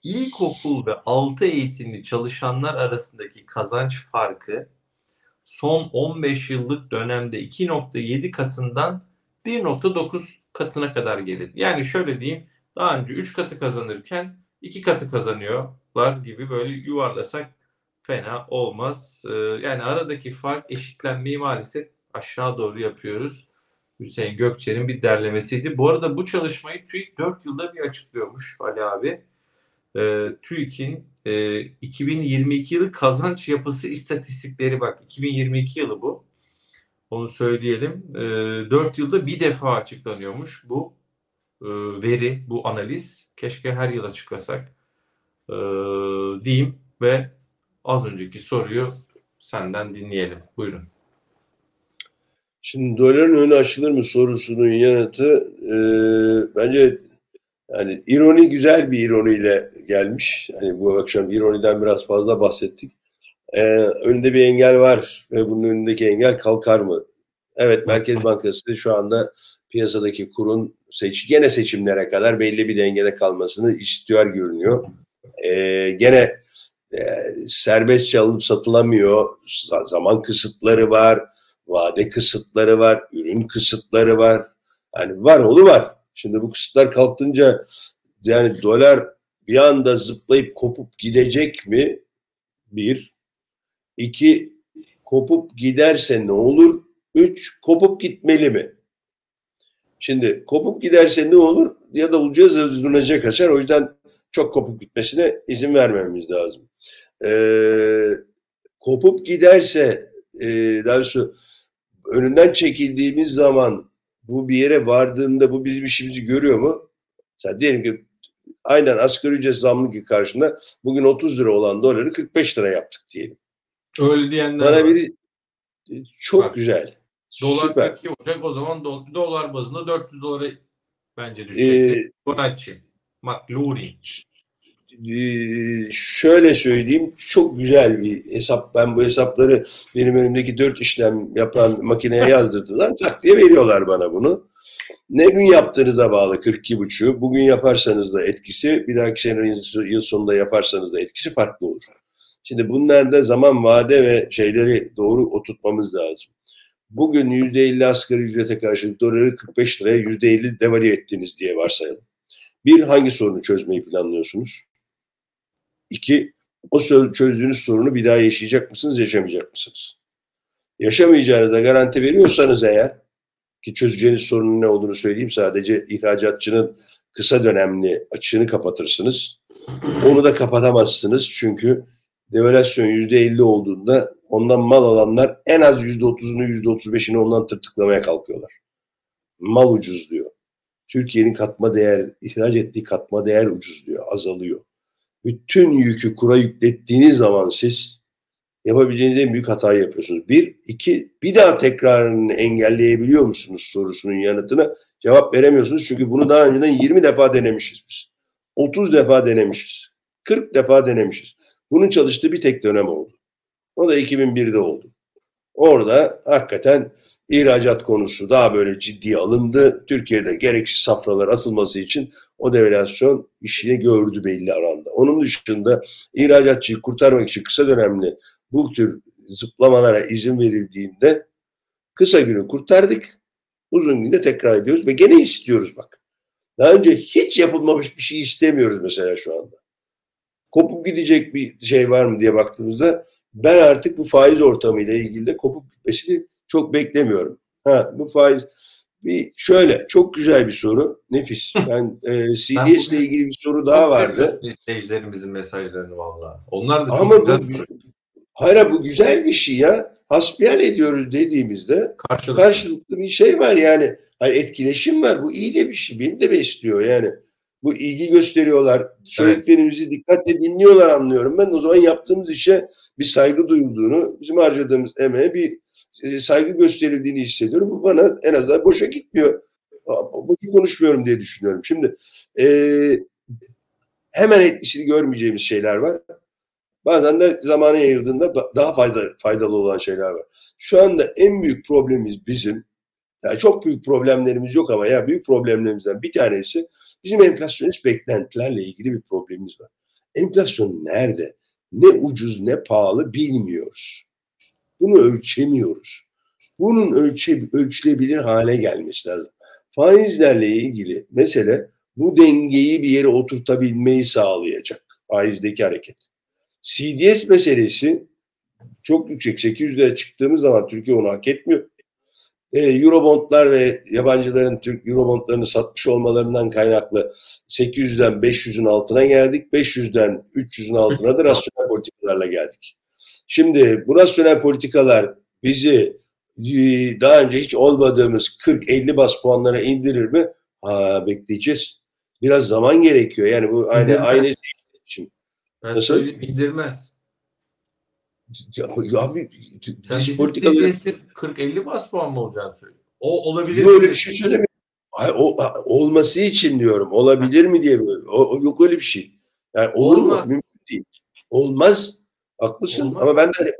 ilkokul ve altı eğitimli çalışanlar arasındaki kazanç farkı son 15 yıllık dönemde 2.7 katından 1.9 katına kadar gelir. Yani şöyle diyeyim, daha önce 3 katı kazanırken 2 katı kazanıyorlar gibi böyle yuvarlasak fena olmaz. Yani aradaki fark eşitlenmeyi maalesef aşağı doğru yapıyoruz. Hüseyin Gökçe'nin bir derlemesiydi. Bu arada bu çalışmayı TÜİK 4 yılda bir açıklıyormuş Ali abi. TÜİK'in 2022 yılı kazanç yapısı istatistikleri, bak 2022 yılı bu. Onu söyleyelim. 4 yılda bir defa açıklanıyormuş bu veri, bu analiz. Keşke her yıl açıklasak diyeyim ve az önceki soruyu senden dinleyelim. Buyurun. Şimdi doların önü açılır mı sorusunun yanıtı bence yani ironi, güzel bir ironiyle gelmiş. Hani bu akşam ironiden biraz fazla bahsettik. Önünde bir engel var ve bunun önündeki engel kalkar mı? Evet, Merkez Bankası şu anda piyasadaki kurun gene seçimlere kadar belli bir dengede kalmasını istiyor görünüyor. Gene serbestçe alınıp satılamıyor. Zaman kısıtları var, vade kısıtları var, ürün kısıtları var. Yani var oğlu var. Şimdi bu kısıtlar kalktınca yani dolar bir anda zıplayıp kopup gidecek mi? Bir. İki, kopup giderse ne olur? Üç, kopup gitmeli mi? Şimdi kopup giderse ne olur? Ya da olacağız ya da duracak kaçar. O yüzden çok kopup gitmesine izin vermemiz lazım. Kopup giderse daha doğrusu önünden çekildiğimiz zaman bu bir yere vardığında bu bizim işimizi görüyor mu? Mesela diyelim ki aynen asgari ücret zammı karşında bugün 30 lira olan doları 45 lira yaptık diyelim. Öyle diyenler bana biri çok bak, güzel. Dolar süper. 42 olacak. O zaman dolar bazında 400 dolara bence düşecek. Bonacci, Makluri. Şöyle söyleyeyim, çok güzel bir hesap. Ben bu hesapları benim önümdeki 4 işlem yapan makineye yazdırdılar. Tak diye veriyorlar bana bunu. Ne gün yaptığınıza bağlı 42,5. Bugün yaparsanız da etkisi, bir dahaki sene yıl sonunda yaparsanız da etkisi farklı olur. Şimdi bunlarda zaman, vade ve şeyleri doğru oturtmamız lazım. Bugün %50 asgari ücrete karşılık doları 45 liraya %50 devalü ettiniz diye varsayalım. Bir, hangi sorunu çözmeyi planlıyorsunuz? İki, o çözdüğünüz sorunu bir daha yaşayacak mısınız, yaşamayacak mısınız? Yaşamayacağını da garanti veriyorsanız eğer, ki çözeceğiniz sorunun ne olduğunu söyleyeyim, sadece ihracatçının kısa dönemli açığını kapatırsınız. Onu da kapatamazsınız çünkü devalüasyon %50 olduğunda ondan mal alanlar en az %30'unu %35'ini ondan tırtıklamaya kalkıyorlar. Mal ucuz diyor. Türkiye'nin katma değer, ihraç ettiği katma değer ucuz diyor, azalıyor. Bütün yükü kura yüklettiğiniz zaman siz yapabileceğiniz en büyük hatayı yapıyorsunuz. Bir, iki, bir daha tekrarını engelleyebiliyor musunuz sorusunun yanıtına cevap veremiyorsunuz. Çünkü bunu daha önceden 20 defa denemişiz biz. 30 defa denemişiz. 40 defa denemişiz. Bunun çalıştığı bir tek dönem oldu. O da 2001'de oldu. Orada hakikaten ihracat konusu daha böyle ciddiye alındı. Türkiye'de gereksiz safralar atılması için o devalüasyon işini gördü belli aranda. Onun dışında ihracatçıyı kurtarmak için kısa dönemli bu tür zıplamalara izin verildiğinde kısa günü kurtardık. Uzun günde tekrar ediyoruz ve gene istiyoruz bak. Daha önce hiç yapılmamış bir şey istemiyoruz mesela şu anda. Kopup gidecek bir şey var mı diye baktığımızda ben artık bu faiz ortamıyla ilgili de kopup gitmesini çok beklemiyorum. Ha, bu faiz bir şöyle çok güzel bir soru. Nefis. Ben CDS ile ilgili bir soru daha vardı. İzleyicilerimizin mesajlarını valla. Onlar da ama bu, hayır bu güzel bir şey ya. Hasbihal ediyoruz dediğimizde karşılıklı bir şey var yani. Hani etkileşim var. Bu iyi de bir şey. Beni de besliyor yani. Bu ilgi gösteriyorlar. Söylediklerimizi dikkatle dinliyorlar anlıyorum. Ben o zaman yaptığımız işe bir saygı duyulduğunu, bizim harcadığımız emeğe bir saygı gösterildiğini hissediyorum. Bu bana en azından boşa gitmiyor. Boşa konuşmuyorum diye düşünüyorum. Şimdi hemen etkisini görmeyeceğimiz şeyler var. Bazen de zamana yayıldığında daha faydalı olan şeyler var. Şu anda en büyük problemimiz bizim. Yani çok büyük problemlerimiz yok ama ya büyük problemlerimizden bir tanesi bizim enflasyonist beklentilerle ilgili bir problemimiz var. Enflasyon nerede? Ne ucuz ne pahalı bilmiyoruz. Bunu ölçemiyoruz. Bunun ölçülebilir hale gelmesi lazım. Faizlerle ilgili mesele bu dengeyi bir yere oturtabilmeyi sağlayacak. Faizdeki hareket. CDS meselesi çok yüksek. 800'lere çıktığımız zaman Türkiye onu hak etmiyor. Eurobondlar ve yabancıların Türk Eurobondlarını satmış olmalarından kaynaklı 800'den 500'ün altına geldik. 500'den 300'ün altına da rasyonel politikalarla geldik. Şimdi bu rasyonel politikalar bizi daha önce hiç olmadığımız 40-50 bas puanlara indirir mi? Ha, bekleyeceğiz. Biraz zaman gerekiyor. Yani bu aynı için. Ben söyleyeyim indirmez. Ya abi, biz politikaları 40-50 bas puan mı olacağını söylüyor. O olabilir. Böyle bir şey söylemiyorum. Olması için diyorum. Olabilir mi diye böyle. Yok öyle bir şey. Yani olur mu? Mümkün değil. Olmaz. Haklısın olmaz. Ama ben de hani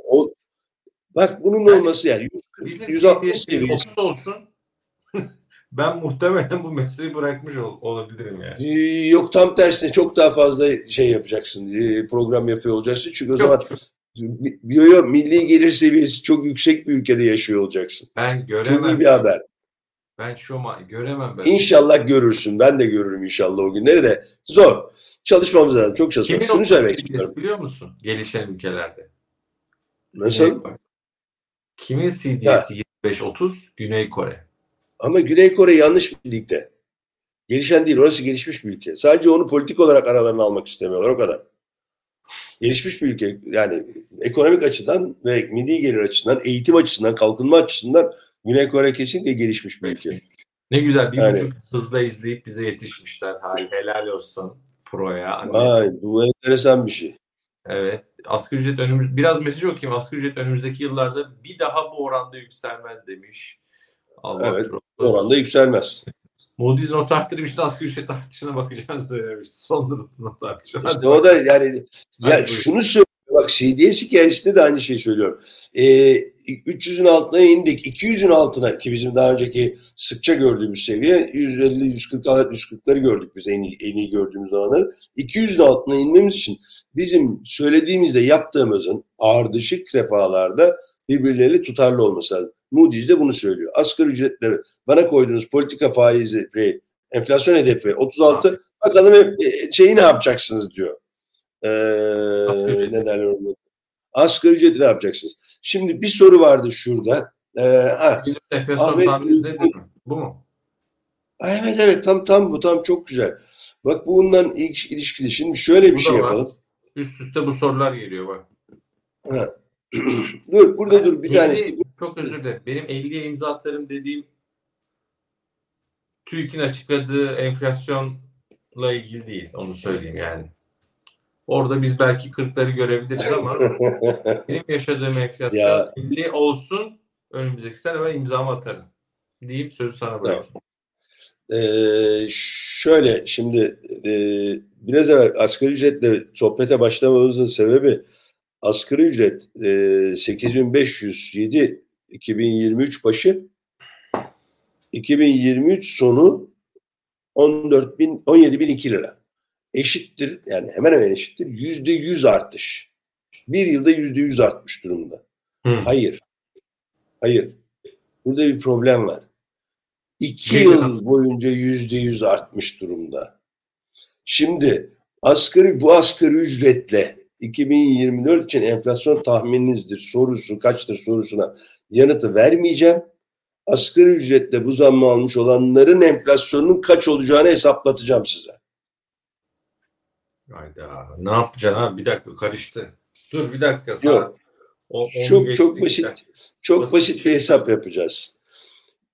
bak bunun yani, olması yani 160 seviyesi olsun. Ben muhtemelen bu mesleği bırakmış olabilirim yani. Yok tam tersine çok daha fazla şey yapacaksın. Program yapıyor olacaksın. Çünkü o zaman milli gelir seviyesi çok yüksek bir ülkede yaşıyor olacaksın. Ben göremem. Çok iyi bir haber. Ben göremem ben. İnşallah görürsün. Ben de görürüm inşallah o günleri de. Zor. Çalışmamız lazım. Çok çalışıyoruz. Şunu söylemek istiyorum. Biliyor musun? Gelişen ülkelerde. Nasıl? Kimin CDS'i 25-30? Güney Kore. Ama Güney Kore yanlış bir ligde. Gelişen değil. Orası gelişmiş bir ülke. Sadece onu politik olarak aralarına almak istemiyorlar. O kadar. Gelişmiş bir ülke. Yani ekonomik açıdan ve milli gelir açısından, eğitim açısından, kalkınma açısından Güney Kore kesinlikle gelişmiş bir ülke. Ne güzel bir buçuk hızla izleyip bize yetişmişler. Helal olsun Pro'ya. Vay, bu enteresan bir şey. Evet. Asgari ücret biraz mesaj okuyayım. Asgari ücret önümüzdeki yıllarda bir daha bu oranda yükselmez demiş. Allah evet. Oranda yükselmez. Moody's not arttırmış da asgari ücret artışına bakacağını söylemiş. Son not artışına. İşte o da yani şunu söylüyor. Bak CDS hikayesinde de aynı şeyi söylüyorum. 300'ün altına indik. 200'ün altına ki bizim daha önceki sıkça gördüğümüz seviye 150-140'ları gördük biz en iyi gördüğümüz zamanları. 200'ün altına inmemiz için bizim söylediğimizde yaptığımızın ardışık defalarda birbirleriyle tutarlı olması lazım. Moody's de bunu söylüyor. Asgari ücretleri bana koyduğunuz politika faizi enflasyon hedefi 36 bakalım ne yapacaksınız diyor. Ne derler onu? Asgari ücreti ne yapacaksınız? Şimdi bir soru vardı şurada. Bu mu? Evet tam bu çok güzel. Bak bundan ilk ilişkili. Şimdi şöyle bir şey yapalım. Var. Üst üste bu sorular geliyor bak. Dur bir tanesi. Çok özür dilerim. Benim 50'ye imza atarım dediğim TÜİK'in açıkladığı enflasyonla ilgili değil. Onu söyleyeyim yani. Orada biz belki 40'ları görebiliriz ama benim yaşadığım enflasyon 50 olsun önümüzdeki sene ben imzamı atarım deyip sözü sana bırakayım. Şöyle şimdi biraz evvel asgari ücretle sohbete başlamamızın sebebi asgari ücret 8507 2023 başı, 2023 sonu 17.002 lira. Eşittir, yani hemen hemen eşittir. %100 artış. Bir yılda %100 artmış durumda. Hayır. Burada bir problem var. 2 yıl boyunca %100 artmış durumda. Şimdi bu asgari ücretle 2024 için enflasyon tahmininizdir sorusu kaçtır sorusuna yanıtı vermeyeceğim. Asgari ücretle bu zammı almış olanların enflasyonunun kaç olacağını hesaplatacağım size. Hayda, ne yapacaksın abi? Bir dakika, karıştı. Dur bir dakika. Yok. Çok basit. Çok basit bir hesap yapacağız.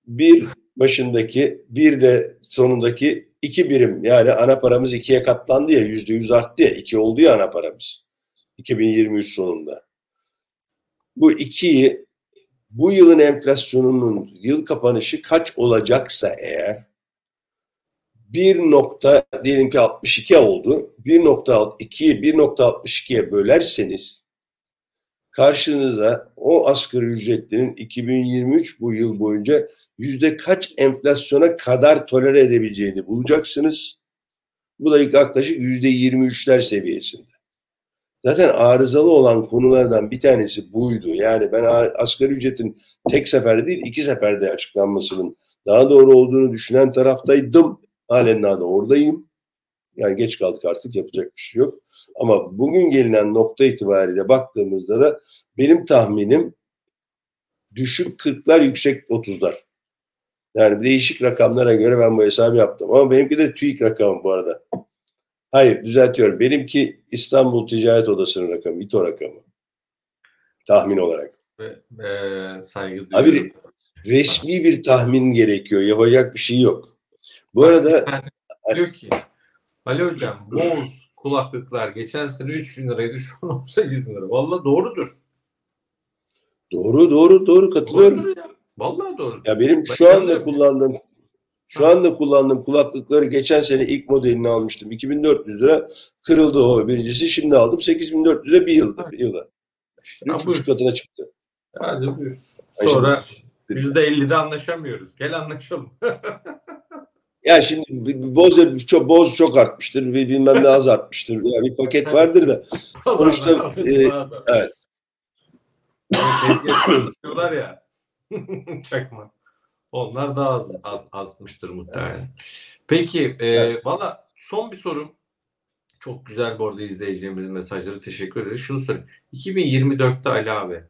Bir başındaki, bir de sonundaki 2 birim, yani ana paramız 2'ye katlandı ya, %100 arttı ya, 2 oldu ya ana paramız 2023 sonunda. Bu 2'yi bu yılın enflasyonunun yıl kapanışı kaç olacaksa eğer 1.62 oldu. 1.62'ye bölerseniz karşınıza o asgari ücretlinin 2023 bu yıl boyunca yüzde kaç enflasyona kadar tolere edebileceğini bulacaksınız. Bu da yaklaşık %23'ler seviyesinde. Zaten arızalı olan konulardan bir tanesi buydu. Yani ben asgari ücretin tek seferde değil 2 seferde açıklanmasının daha doğru olduğunu düşünen taraftaydım. Halen daha da oradayım. Yani geç kaldık artık, yapacak bir şey yok. Ama bugün gelinen nokta itibariyle baktığımızda da benim tahminim düşük 40'lar, yüksek 30'lar. Yani değişik rakamlara göre ben bu hesabı yaptım. Ama benimki de TÜİK rakamı bu arada. Hayır, düzeltiyorum. Benimki İstanbul Ticaret Odası'nın rakamı, İTO rakamı. Tahmin olarak. Saygı duyuyorum. Abi, resmi bir tahmin gerekiyor. Yapacak bir şey yok. Bu arada... Diyor ki, Ali Hocam, Bose kulaklıklar geçen sene 3.000 liraydı, şu an 18.000 lira. Vallahi doğrudur. Doğru katılıyorum. Doğrudur ya. Vallahi doğru. Ya benim şu anda kullandığım kulaklıkları geçen sene ilk modelini almıştım. 2.400 lira kırıldı o birincisi. Şimdi aldım 8.400'e bir yılda. İşte 3.5 katına çıktı. Yani buyursun. Sonra %50'de anlaşamıyoruz. Gel anlaşalım. Ya şimdi boz çok artmıştır, bilmem ne az artmıştır. Yani bir paket vardır da. Sonuçta evet. Diyorlar ya. Çakma. Onlar daha az artmıştır muhtemelen. Peki valla son bir sorum. Çok güzel bu arada, izleyicilerimizin mesajları, teşekkür ederim. Şunu sorayım. 2024'te Ali abi,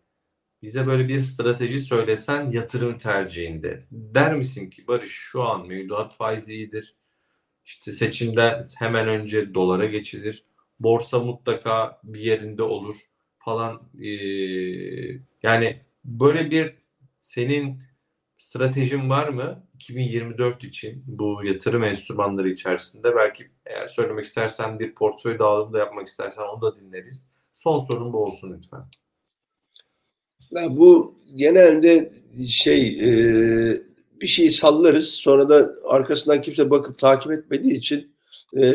bize böyle bir strateji söylesen yatırım tercihinde, der misin ki Barış şu an mevduat faizi iyidir, İşte seçimden hemen önce dolara geçilir, borsa mutlaka bir yerinde olur falan, yani böyle bir senin stratejin var mı 2024 için bu yatırım enstrümanları içerisinde? Belki eğer söylemek istersen bir portföy dağılımı da yapmak istersen onu da dinleriz. Son sorun bu olsun lütfen. Ya bu genelde bir şeyi sallarız, sonra da arkasından kimse bakıp takip etmediği için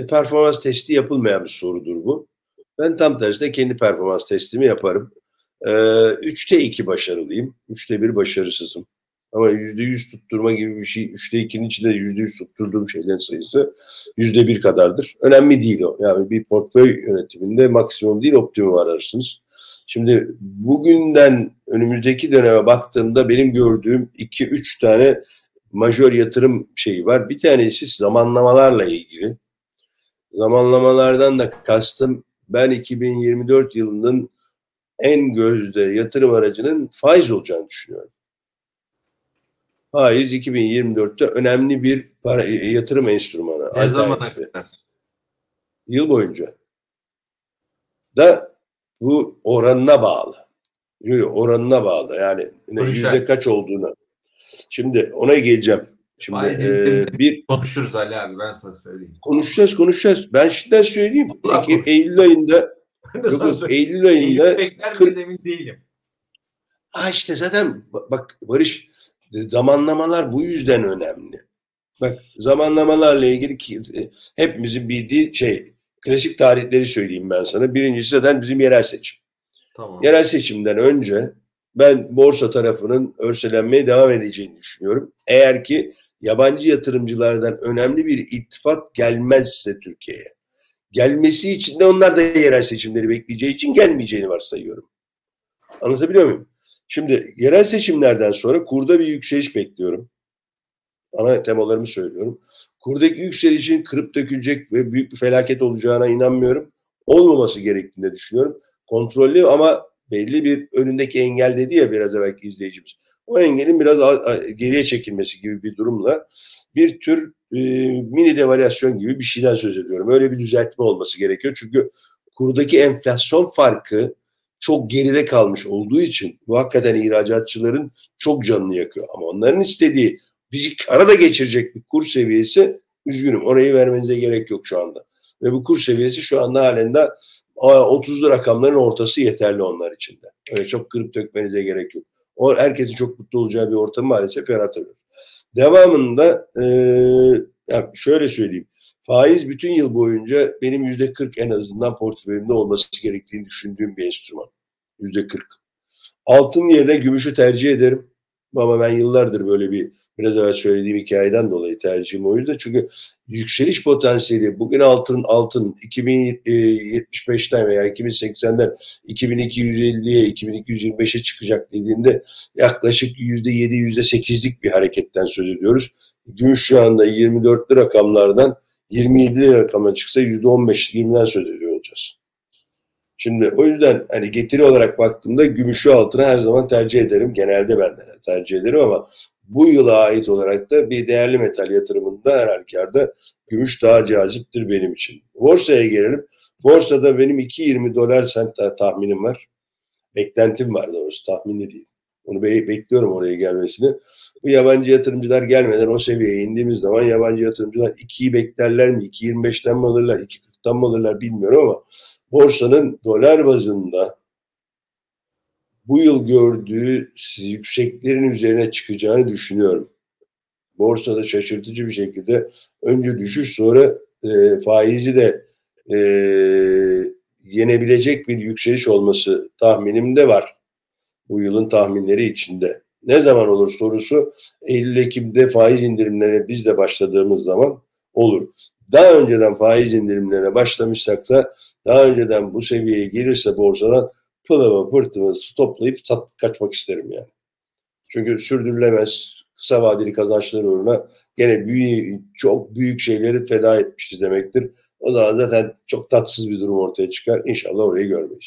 performans testi yapılmayan bir sorudur bu. Ben tam tersine kendi performans testimi yaparım. 3'te 2 başarılıyım, 3'te 1 başarısızım. Ama %100 tutturma gibi bir şey, 3'te 2'nin içinde %100 tutturduğum şeylerin sayısı %1 kadardır. Önemli değil o. Yani bir portföy yönetiminde maksimum değil optimum ararsınız. Şimdi bugünden önümüzdeki döneme baktığımda benim gördüğüm 2-3 tane majör yatırım şeyi var. Bir tanesi zamanlamalarla ilgili. Zamanlamalardan da kastım, ben 2024 yılının en gözde yatırım aracının faiz olacağını düşünüyorum. Faiz 2024'te önemli bir yatırım enstrümanı. Ne zamana kadar? Yıl boyunca. Bu oranına bağlı. Yani yüzde kaç olduğunu. Şimdi ona geleceğim. Şimdi bir konuşuruz Ali abi, ben sana söyleyeyim. Konuşacağız. Ben şimdiden söyleyeyim. Eylül ayında emin değilim. İşte zaten bak Barış, zamanlamalar bu yüzden önemli. Bak, zamanlamalarla ilgili hepimizin bildiği klasik tarihleri söyleyeyim ben sana. Birincisi zaten bizim yerel seçim. Tamam. Yerel seçimden önce ben borsa tarafının örselenmeye devam edeceğini düşünüyorum. Eğer ki yabancı yatırımcılardan önemli bir ittifak gelmezse Türkiye'ye. Gelmesi için de onlar da yerel seçimleri bekleyeceği için gelmeyeceğini varsayıyorum. Anlatabiliyor muyum? Şimdi yerel seçimlerden sonra kurda bir yükseliş bekliyorum. Ana temalarımı söylüyorum. Kurdaki yükselişin kırıp dökülecek ve büyük bir felaket olacağına inanmıyorum. Olmaması gerektiğini düşünüyorum. Kontrollü ama belli bir önündeki engel dedi ya biraz evvelki izleyicimiz. O engelin biraz geriye çekilmesi gibi bir durumla bir tür mini devalüasyon gibi bir şeyden söz ediyorum. Öyle bir düzeltme olması gerekiyor. Çünkü kurdaki enflasyon farkı çok geride kalmış olduğu için bu hakikaten ihracatçıların çok canını yakıyor. Ama onların istediği bizi kara da geçirecek bir kur seviyesi, üzgünüm orayı vermenize gerek yok şu anda. Ve bu kur seviyesi şu anda halen de 30'lu rakamların ortası yeterli onlar için de. Öyle çok kırıp dökmenize gerek yok. O herkesin çok mutlu olacağı bir ortamı maalesef yaratamıyor. Devamında şöyle söyleyeyim. Faiz bütün yıl boyunca benim %40 en azından portföyümde olması gerektiğini düşündüğüm bir enstrüman. %40. Altın yerine gümüşü tercih ederim. Ama ben yıllardır böyle biraz evvel söylediğim hikayeden dolayı tercihim oydu. Çünkü yükseliş potansiyeli bugün altın 2075'ten veya 2080'den 2250'ye 2225'e çıkacak dediğinde yaklaşık %7-%8'lik bir hareketten söz ediyoruz. Gümüş şu anda 24'lü rakamlardan 27'li rakamına çıksa %15-20'den söz ediyor olacağız. Şimdi o yüzden hani getiri olarak baktığımda gümüşü altına her zaman tercih ederim. Genelde ben de tercih ederim ama bu yıla ait olarak da bir değerli metal yatırımında her halükarda gümüş daha caziptir benim için. Borsaya gelelim. Borsada benim $2.20 tahminim var. Beklentim var doğrusu, tahminli değil. Onu bekliyorum oraya gelmesini. Bu yabancı yatırımcılar gelmeden o seviyeye indiğimiz zaman yabancı yatırımcılar 2'yi beklerler mi? 2.25'ten mi alırlar? 2.40'tan mı alırlar bilmiyorum ama borsanın dolar bazında bu yıl gördüğü yükseklerin üzerine çıkacağını düşünüyorum. Borsada şaşırtıcı bir şekilde önce düşüş sonra faizi de yenebilecek bir yükseliş olması tahminimde var. Bu yılın tahminleri içinde. Ne zaman olur sorusu Eylül-Ekim'de faiz indirimlerine biz de başladığımız zaman olur. Daha önceden faiz indirimlerine başlamışsak da daha önceden bu seviyeye gelirse borsadan pılımı pırtımı toplayıp kaçmak isterim yani. Çünkü sürdürülemez kısa vadeli kazançlar uğruna gene çok büyük şeyleri feda etmişiz demektir. O zaman zaten çok tatsız bir durum ortaya çıkar. İnşallah orayı görmeyiz.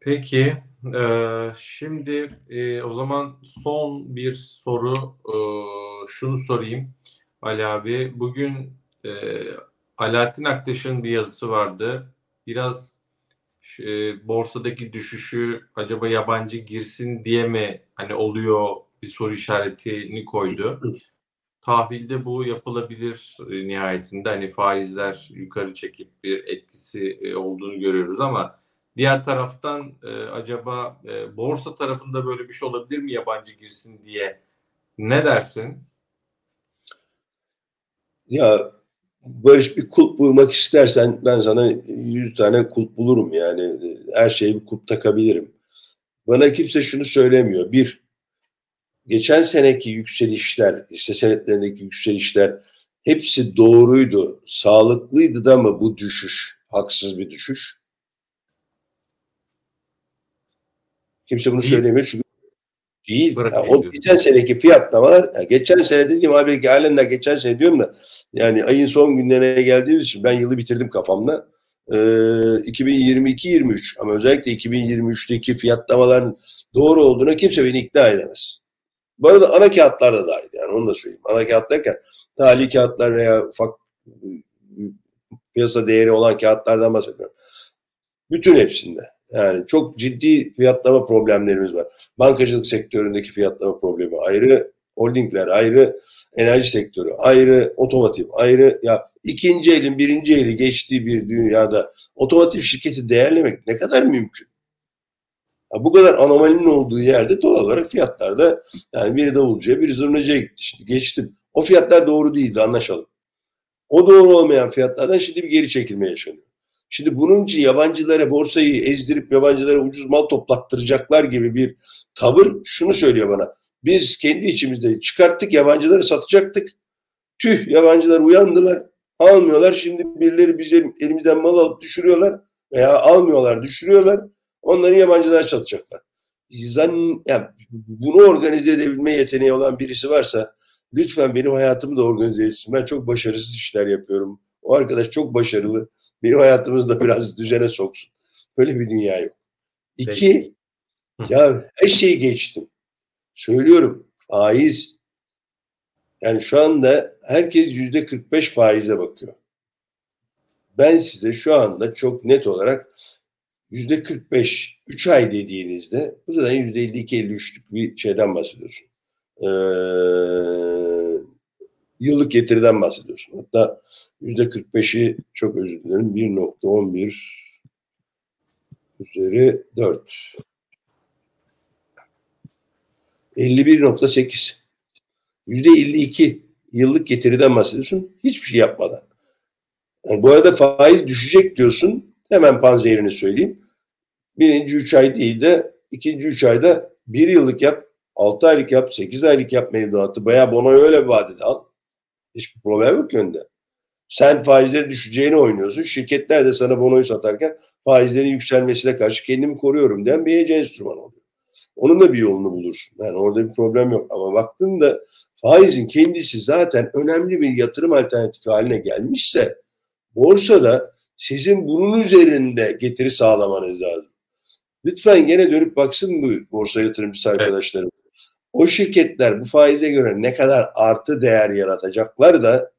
Peki. Şimdi o zaman son bir soru şunu sorayım Ali abi. Bugün Alaaddin Aktaş'ın bir yazısı vardı. Biraz borsadaki düşüşü acaba yabancı girsin diye mi hani oluyor bir soru işaretini koydu. Tahvilde bu yapılabilir nihayetinde. Hani faizler yukarı çekip bir etkisi olduğunu görüyoruz ama diğer taraftan acaba borsa tarafında böyle bir şey olabilir mi yabancı girsin diye? Ne dersin? Ya Barış, bir kulp bulmak istersen ben sana 100 tane kulp bulurum yani. Her şeye bir kulp takabilirim. Bana kimse şunu söylemiyor. Bir, geçen seneki yükselişler, hisse senetlerindeki yükselişler hepsi doğruydu, sağlıklıydı da mı bu düşüş? Haksız bir düşüş. Kimse bunu söylemiyor çünkü değil. Yani o geçen seneki fiyatlamalar, yani geçen sene dediğim abi ki halen de geçen sene diyorum da yani ayın son günlerine geldiğimiz için ben yılı bitirdim kafamda. 2022-23 ama özellikle 2023'teki fiyatlamaların doğru olduğuna kimse beni ikna edemez. Bu arada ana kağıtlar da dahil yani onu da söyleyeyim. Ana kağıt derken tahvil kağıtlar veya ufak piyasa değeri olan kağıtlardan bahsediyorum. Bütün hepsinde. Yani çok ciddi fiyatlama problemlerimiz var. Bankacılık sektöründeki fiyatlama problemi ayrı, holdingler ayrı, enerji sektörü ayrı, otomotiv ayrı. Ya ikinci elin birinci eli geçtiği bir dünyada otomotiv şirketi değerlemek ne kadar mümkün? Ya bu kadar anomalinin olduğu yerde doğal olarak fiyatlarda yani biri davulcuya, biri zurnacıya gitti. Şimdi geçtim. O fiyatlar doğru değildi, anlaşalım. O doğru olmayan fiyatlardan şimdi bir geri çekilme yaşanıyor. Şimdi bunun için yabancılara borsayı ezdirip yabancılara ucuz mal toplattıracaklar gibi bir tavır şunu söylüyor bana. Biz kendi içimizde çıkarttık, yabancıları satacaktık. Tüh, yabancılar uyandılar, almıyorlar. Şimdi birileri bizim elimizden mal alıp düşürüyorlar veya almıyorlar, düşürüyorlar. Onları yabancılara satacaklar. Yani bunu organize edebilme yeteneği olan birisi varsa lütfen benim hayatımı da organize etsin. Ben çok başarısız işler yapıyorum. O arkadaş çok başarılı. Benim hayatımızı da biraz düzene soksun. Böyle bir dünya yok. İki, ya her şeyi geçtim. Söylüyorum, faiz. Yani şu anda herkes %45 faize bakıyor. Ben size şu anda çok net olarak %45 3 ay dediğinizde bu zaten %52-53'lük bir şeyden bahsediyorsun. Yıllık getiriden bahsediyorsun. Hatta %45'i çok özür dilerim 1.11 üzeri 4. 51.8. %52 yıllık getiriden bahsediyorsun. Hiçbir şey yapmadan. Yani bu arada faiz düşecek diyorsun. Hemen panzehirini söyleyeyim. Birinci 3 ay değil de ikinci 3 ayda 1 yıllık yap, 6 aylık yap, 8 aylık yap mevduatı. Bayağı bono öyle vadede al. Hiçbir problem yok önde. Sen faizleri düşeceğini oynuyorsun. Şirketler de sana bonoyu satarken faizlerin yükselmesine karşı kendimi koruyorum diyen bir hece enstrüman oluyor. Onun da bir yolunu bulursun. Yani orada bir problem yok. Ama baktığında faizin kendisi zaten önemli bir yatırım alternatifi haline gelmişse borsada sizin bunun üzerinde getiri sağlamanız lazım. Lütfen gene dönüp baksın bu borsa yatırımcısı arkadaşlarım. Evet. O şirketler bu faize göre ne kadar artı değer yaratacaklar da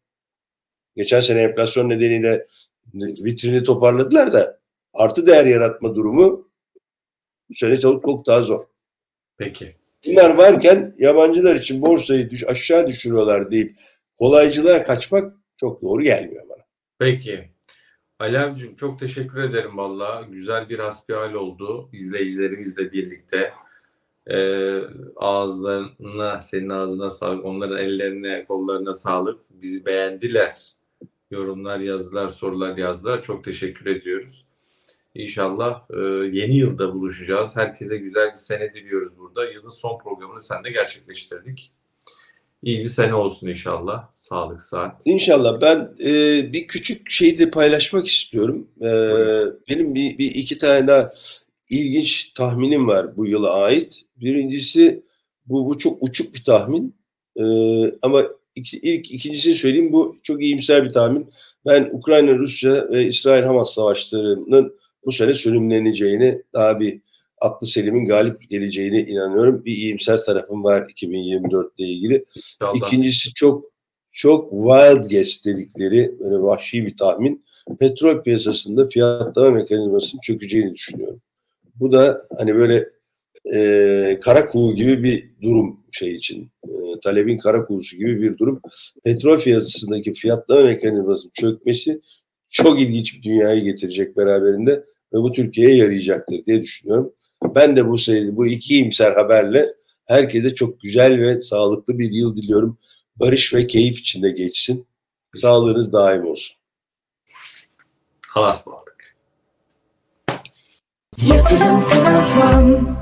geçen sene enflasyon nedeniyle vitrini toparladılar da artı değer yaratma durumu bu sene çok daha zor. Peki. Bunlar varken yabancılar için borsayı aşağı düşürüyorlar deyip kolaycılığa kaçmak çok doğru gelmiyor bana. Peki. Ali abicim çok teşekkür ederim valla. Güzel bir hasbihal oldu. İzleyicilerimizle birlikte ağızlarına, senin ağzına sağlık. Onların ellerine, kollarına sağlık. Bizi beğendiler. Yorumlar yazdılar, sorular yazdılar. Çok teşekkür ediyoruz. İnşallah yeni yılda buluşacağız. Herkese güzel bir sene diliyoruz burada. Yılın son programını seninle gerçekleştirdik. İyi bir sene olsun inşallah. Sağlık, saat. İnşallah. Ben bir küçük şey de paylaşmak istiyorum. Benim iki tane daha ilginç tahminim var bu yıla ait. Birincisi bu çok uçuk bir tahmin. Ama ikincisini söyleyeyim. Bu çok iyimser bir tahmin. Ben Ukrayna, Rusya ve İsrail-Hamas savaşlarının bu sene sönümleneceğini, daha bir aklı Selim'in galip geleceğine inanıyorum. Bir iyimser tarafım var 2024 ile ilgili. İnşallah. İkincisi çok wild guess dedikleri böyle vahşi bir tahmin. Petrol piyasasında fiyatlama mekanizmasının çökeceğini düşünüyorum. Bu da hani böyle kara kuğu gibi bir durum şey için. Talebin kara kuğusu gibi bir durum. Petrol piyasasındaki fiyatlama mekanizmasının çökmesi çok ilginç bir dünyayı getirecek beraberinde ve bu Türkiye'ye yarayacaktır diye düşünüyorum. Ben de bu iki imser haberle herkese çok güzel ve sağlıklı bir yıl diliyorum. Barış ve keyif içinde geçsin. Sağlığınız daim olsun. Allah'a ısmarladık.